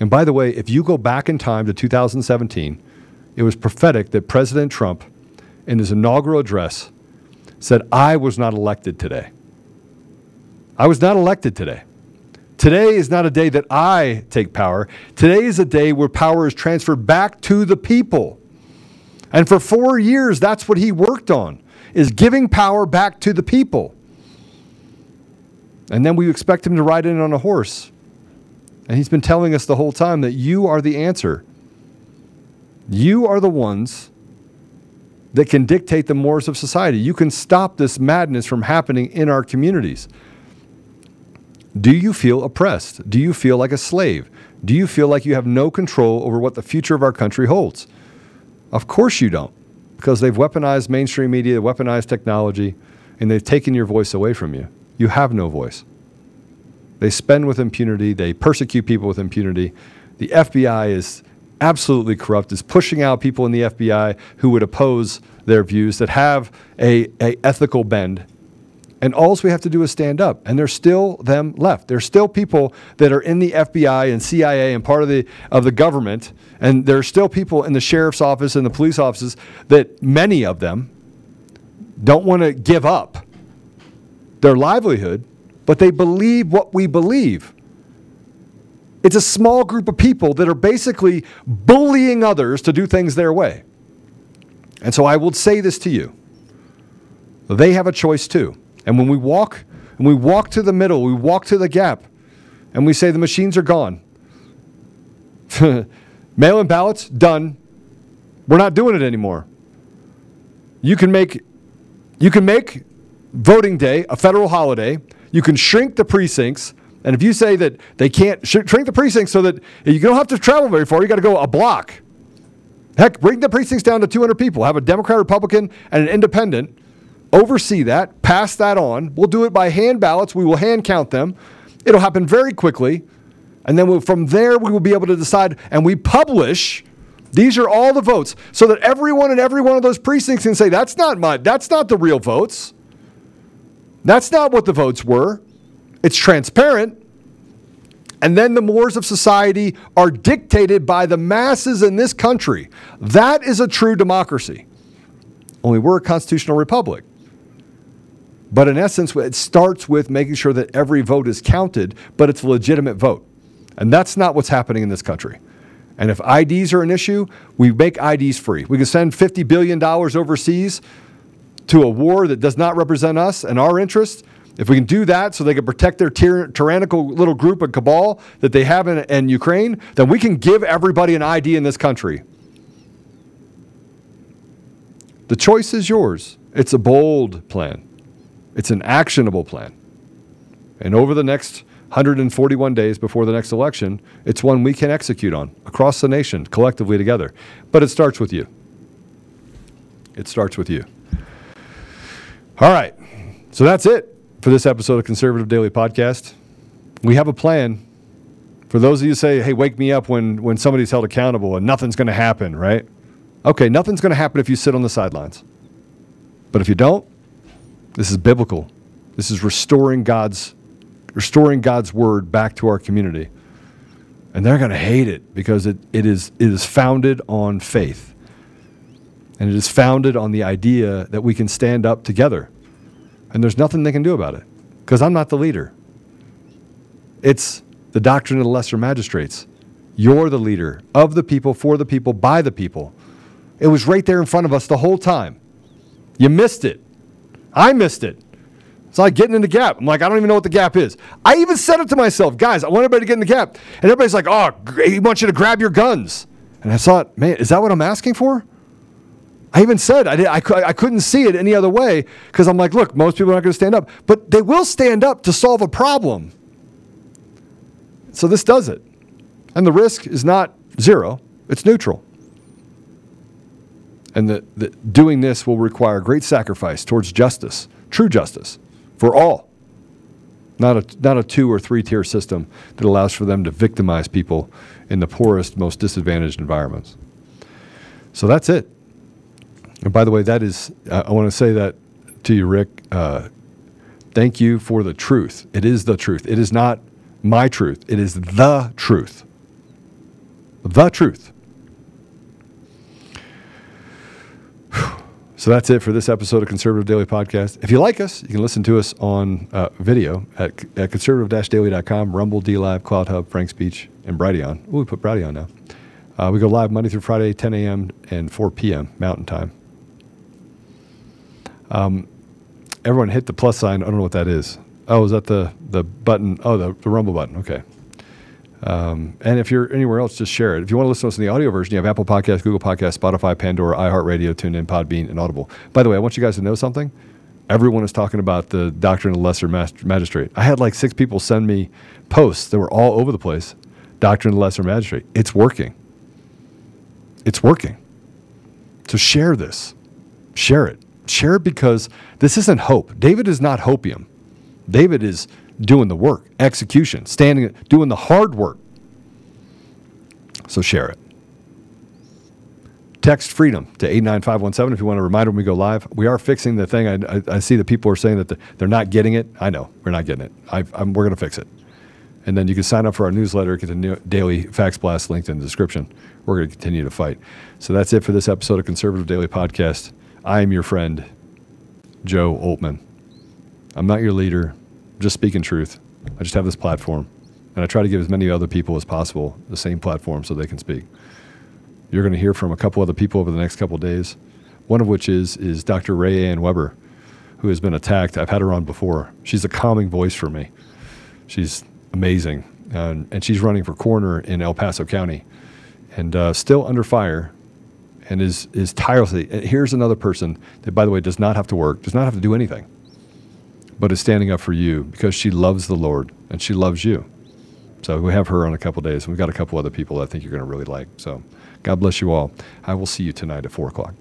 And by the way, if you go back in time to two thousand seventeen, it was prophetic that President Trump, in his inaugural address, said, I was not elected today. I was not elected today. Today is not a day that I take power. Today is a day where power is transferred back to the people. And for four years, that's what he worked on, is giving power back to the people. And then we expect him to ride in on a horse. And he's been telling us the whole time that you are the answer. You are the ones that can dictate the mores of society. You can stop this madness from happening in our communities. Do you feel oppressed? Do you feel like a slave? Do you feel like you have no control over what the future of our country holds? Of course you don't, because they've weaponized mainstream media, weaponized technology, and they've taken your voice away from you. You have no voice. They spend with impunity. They persecute people with impunity. The F B I is absolutely corrupt. It's pushing out people in the F B I who would oppose their views, that have a, a ethical bend. And all we have to do is stand up. And there's still them left. There's still people that are in the F B I and C I A and part of the of the government. And there's still people in the sheriff's office and the police offices that many of them don't want to give up their livelihood, but they believe what we believe. It's a small group of people that are basically bullying others to do things their way. And so I will say this to you. They have a choice too. And when we walk, and we walk to the middle, we walk to the gap, and we say the machines are gone. Mail-in ballots, done. We're not doing it anymore. You can make, you can make voting day a federal holiday. You can shrink the precincts. And if you say that they can't sh- shrink the precincts so that you don't have to travel very far, you got to go a block. Heck, bring the precincts down to two hundred people. Have a Democrat, Republican, and an independent oversee that, pass that on. We'll do it by hand ballots. We will hand count them. It'll happen very quickly. And then we'll, from there, we will be able to decide, and we publish These are all the votes, so that everyone in every one of those precincts can say, that's not my, that's not the real votes. That's not what the votes were. It's transparent. And then the mores of society are dictated by the masses in this country. That is a true democracy. Only we're a constitutional republic. But in essence, it starts with making sure that every vote is counted, but it's a legitimate vote. And that's not what's happening in this country. And if I Ds are an issue, we make I Ds free. We can send fifty billion dollars overseas to a war that does not represent us and our interests. If we can do that so they can protect their tyr- tyrannical little group of cabal that they have in, in Ukraine, then we can give everybody an I D in this country. The choice is yours. It's a bold plan. It's an actionable plan. And over the next one hundred forty-one days before the next election, it's one we can execute on across the nation, collectively together. But it starts with you. It starts with you. All right. So that's it for this episode of Conservative Daily Podcast. We have a plan. For those of you who say, hey, wake me up when, when somebody's held accountable and nothing's going to happen, right? Okay, nothing's going to happen if you sit on the sidelines. But if you don't, this is biblical. This is restoring God's restoring God's word back to our community. And they're going to hate it because it, it is it is founded on faith. And it is founded on the idea that we can stand up together. And there's nothing they can do about it because I'm not the leader. It's the doctrine of the lesser magistrates. You're the leader of the people, for the people, by the people. It was right there in front of us the whole time. You missed it. I missed it. It's like getting in the gap. I'm like, I don't even know what the gap is. I even said it to myself, guys, I want everybody to get in the gap. And everybody's like, oh, he wants you to grab your guns. And I thought, man, is that what I'm asking for? I even said, I, did, I, I couldn't see it any other way because I'm like, look, most people are not going to stand up. But they will stand up to solve a problem. So this does it. And the risk is not zero. It's neutral. And that doing this will require great sacrifice towards justice, true justice, for all. Not a, not a two- or three-tier system that allows for them to victimize people in the poorest, most disadvantaged environments. So that's it. And by the way, that is, I, I want to say that to you, Rick. Uh, thank you for the truth. It is the truth. It is not my truth. It is the truth. The truth. So that's it for this episode of Conservative Daily Podcast. If you like us, you can listen to us on uh, video at, at conservative daily dot com, Rumble, DLive, Cloud Hub, Frank Speech, and Brighteon. Ooh, we put Brighteon now. Uh, we go live Monday through Friday, ten a.m. and four p.m. Mountain Time. Um, everyone hit the plus sign. I don't know what that is. Oh, is that the, the button? Oh, the, the Rumble button. Okay. Um, and if you're anywhere else, just share it. If you want to listen to us in the audio version, you have Apple Podcasts, Google Podcasts, Spotify, Pandora, iHeartRadio, TuneIn, Podbean, and Audible. By the way, I want you guys to know something. Everyone is talking about the Doctrine of the Lesser Magistrate. I had like six people send me posts that were all over the place. Doctrine of the Lesser Magistrate. It's working. It's working. So share this. Share it. Share it because this isn't hope. David is not hopium. David is doing the work, execution, standing, doing the hard work. So share it. Text freedom to eight nine five one seven if you want a reminder when we go live. We are fixing the thing. I, I, I see that people are saying that the, they're not getting it. I know we're not getting it. I've, I'm, we're going to fix it. And then you can sign up for our newsletter, get the new daily fax blast linked in the description. We're going to continue to fight. So that's it for this episode of Conservative Daily Podcast. I am your friend, Joe Altman. I'm not your leader. Just speaking truth. I just have this platform, and I try to give as many other people as possible the same platform so they can speak. You're going to hear from a couple other people over the next couple of days, one of which is is Doctor Ray Ann Weber, who has been attacked. I've had her on before. She's a calming voice for me. She's amazing, and, and she's running for coroner in El Paso County, and uh, still under fire, and is is tirelessly. And here's another person that, by the way, does not have to work, does not have to do anything, but is standing up for you because she loves the Lord and she loves you. So we have her on a couple days, and we've got a couple other people that I think you're going to really like. So God bless you all. I will see you tonight at four o'clock.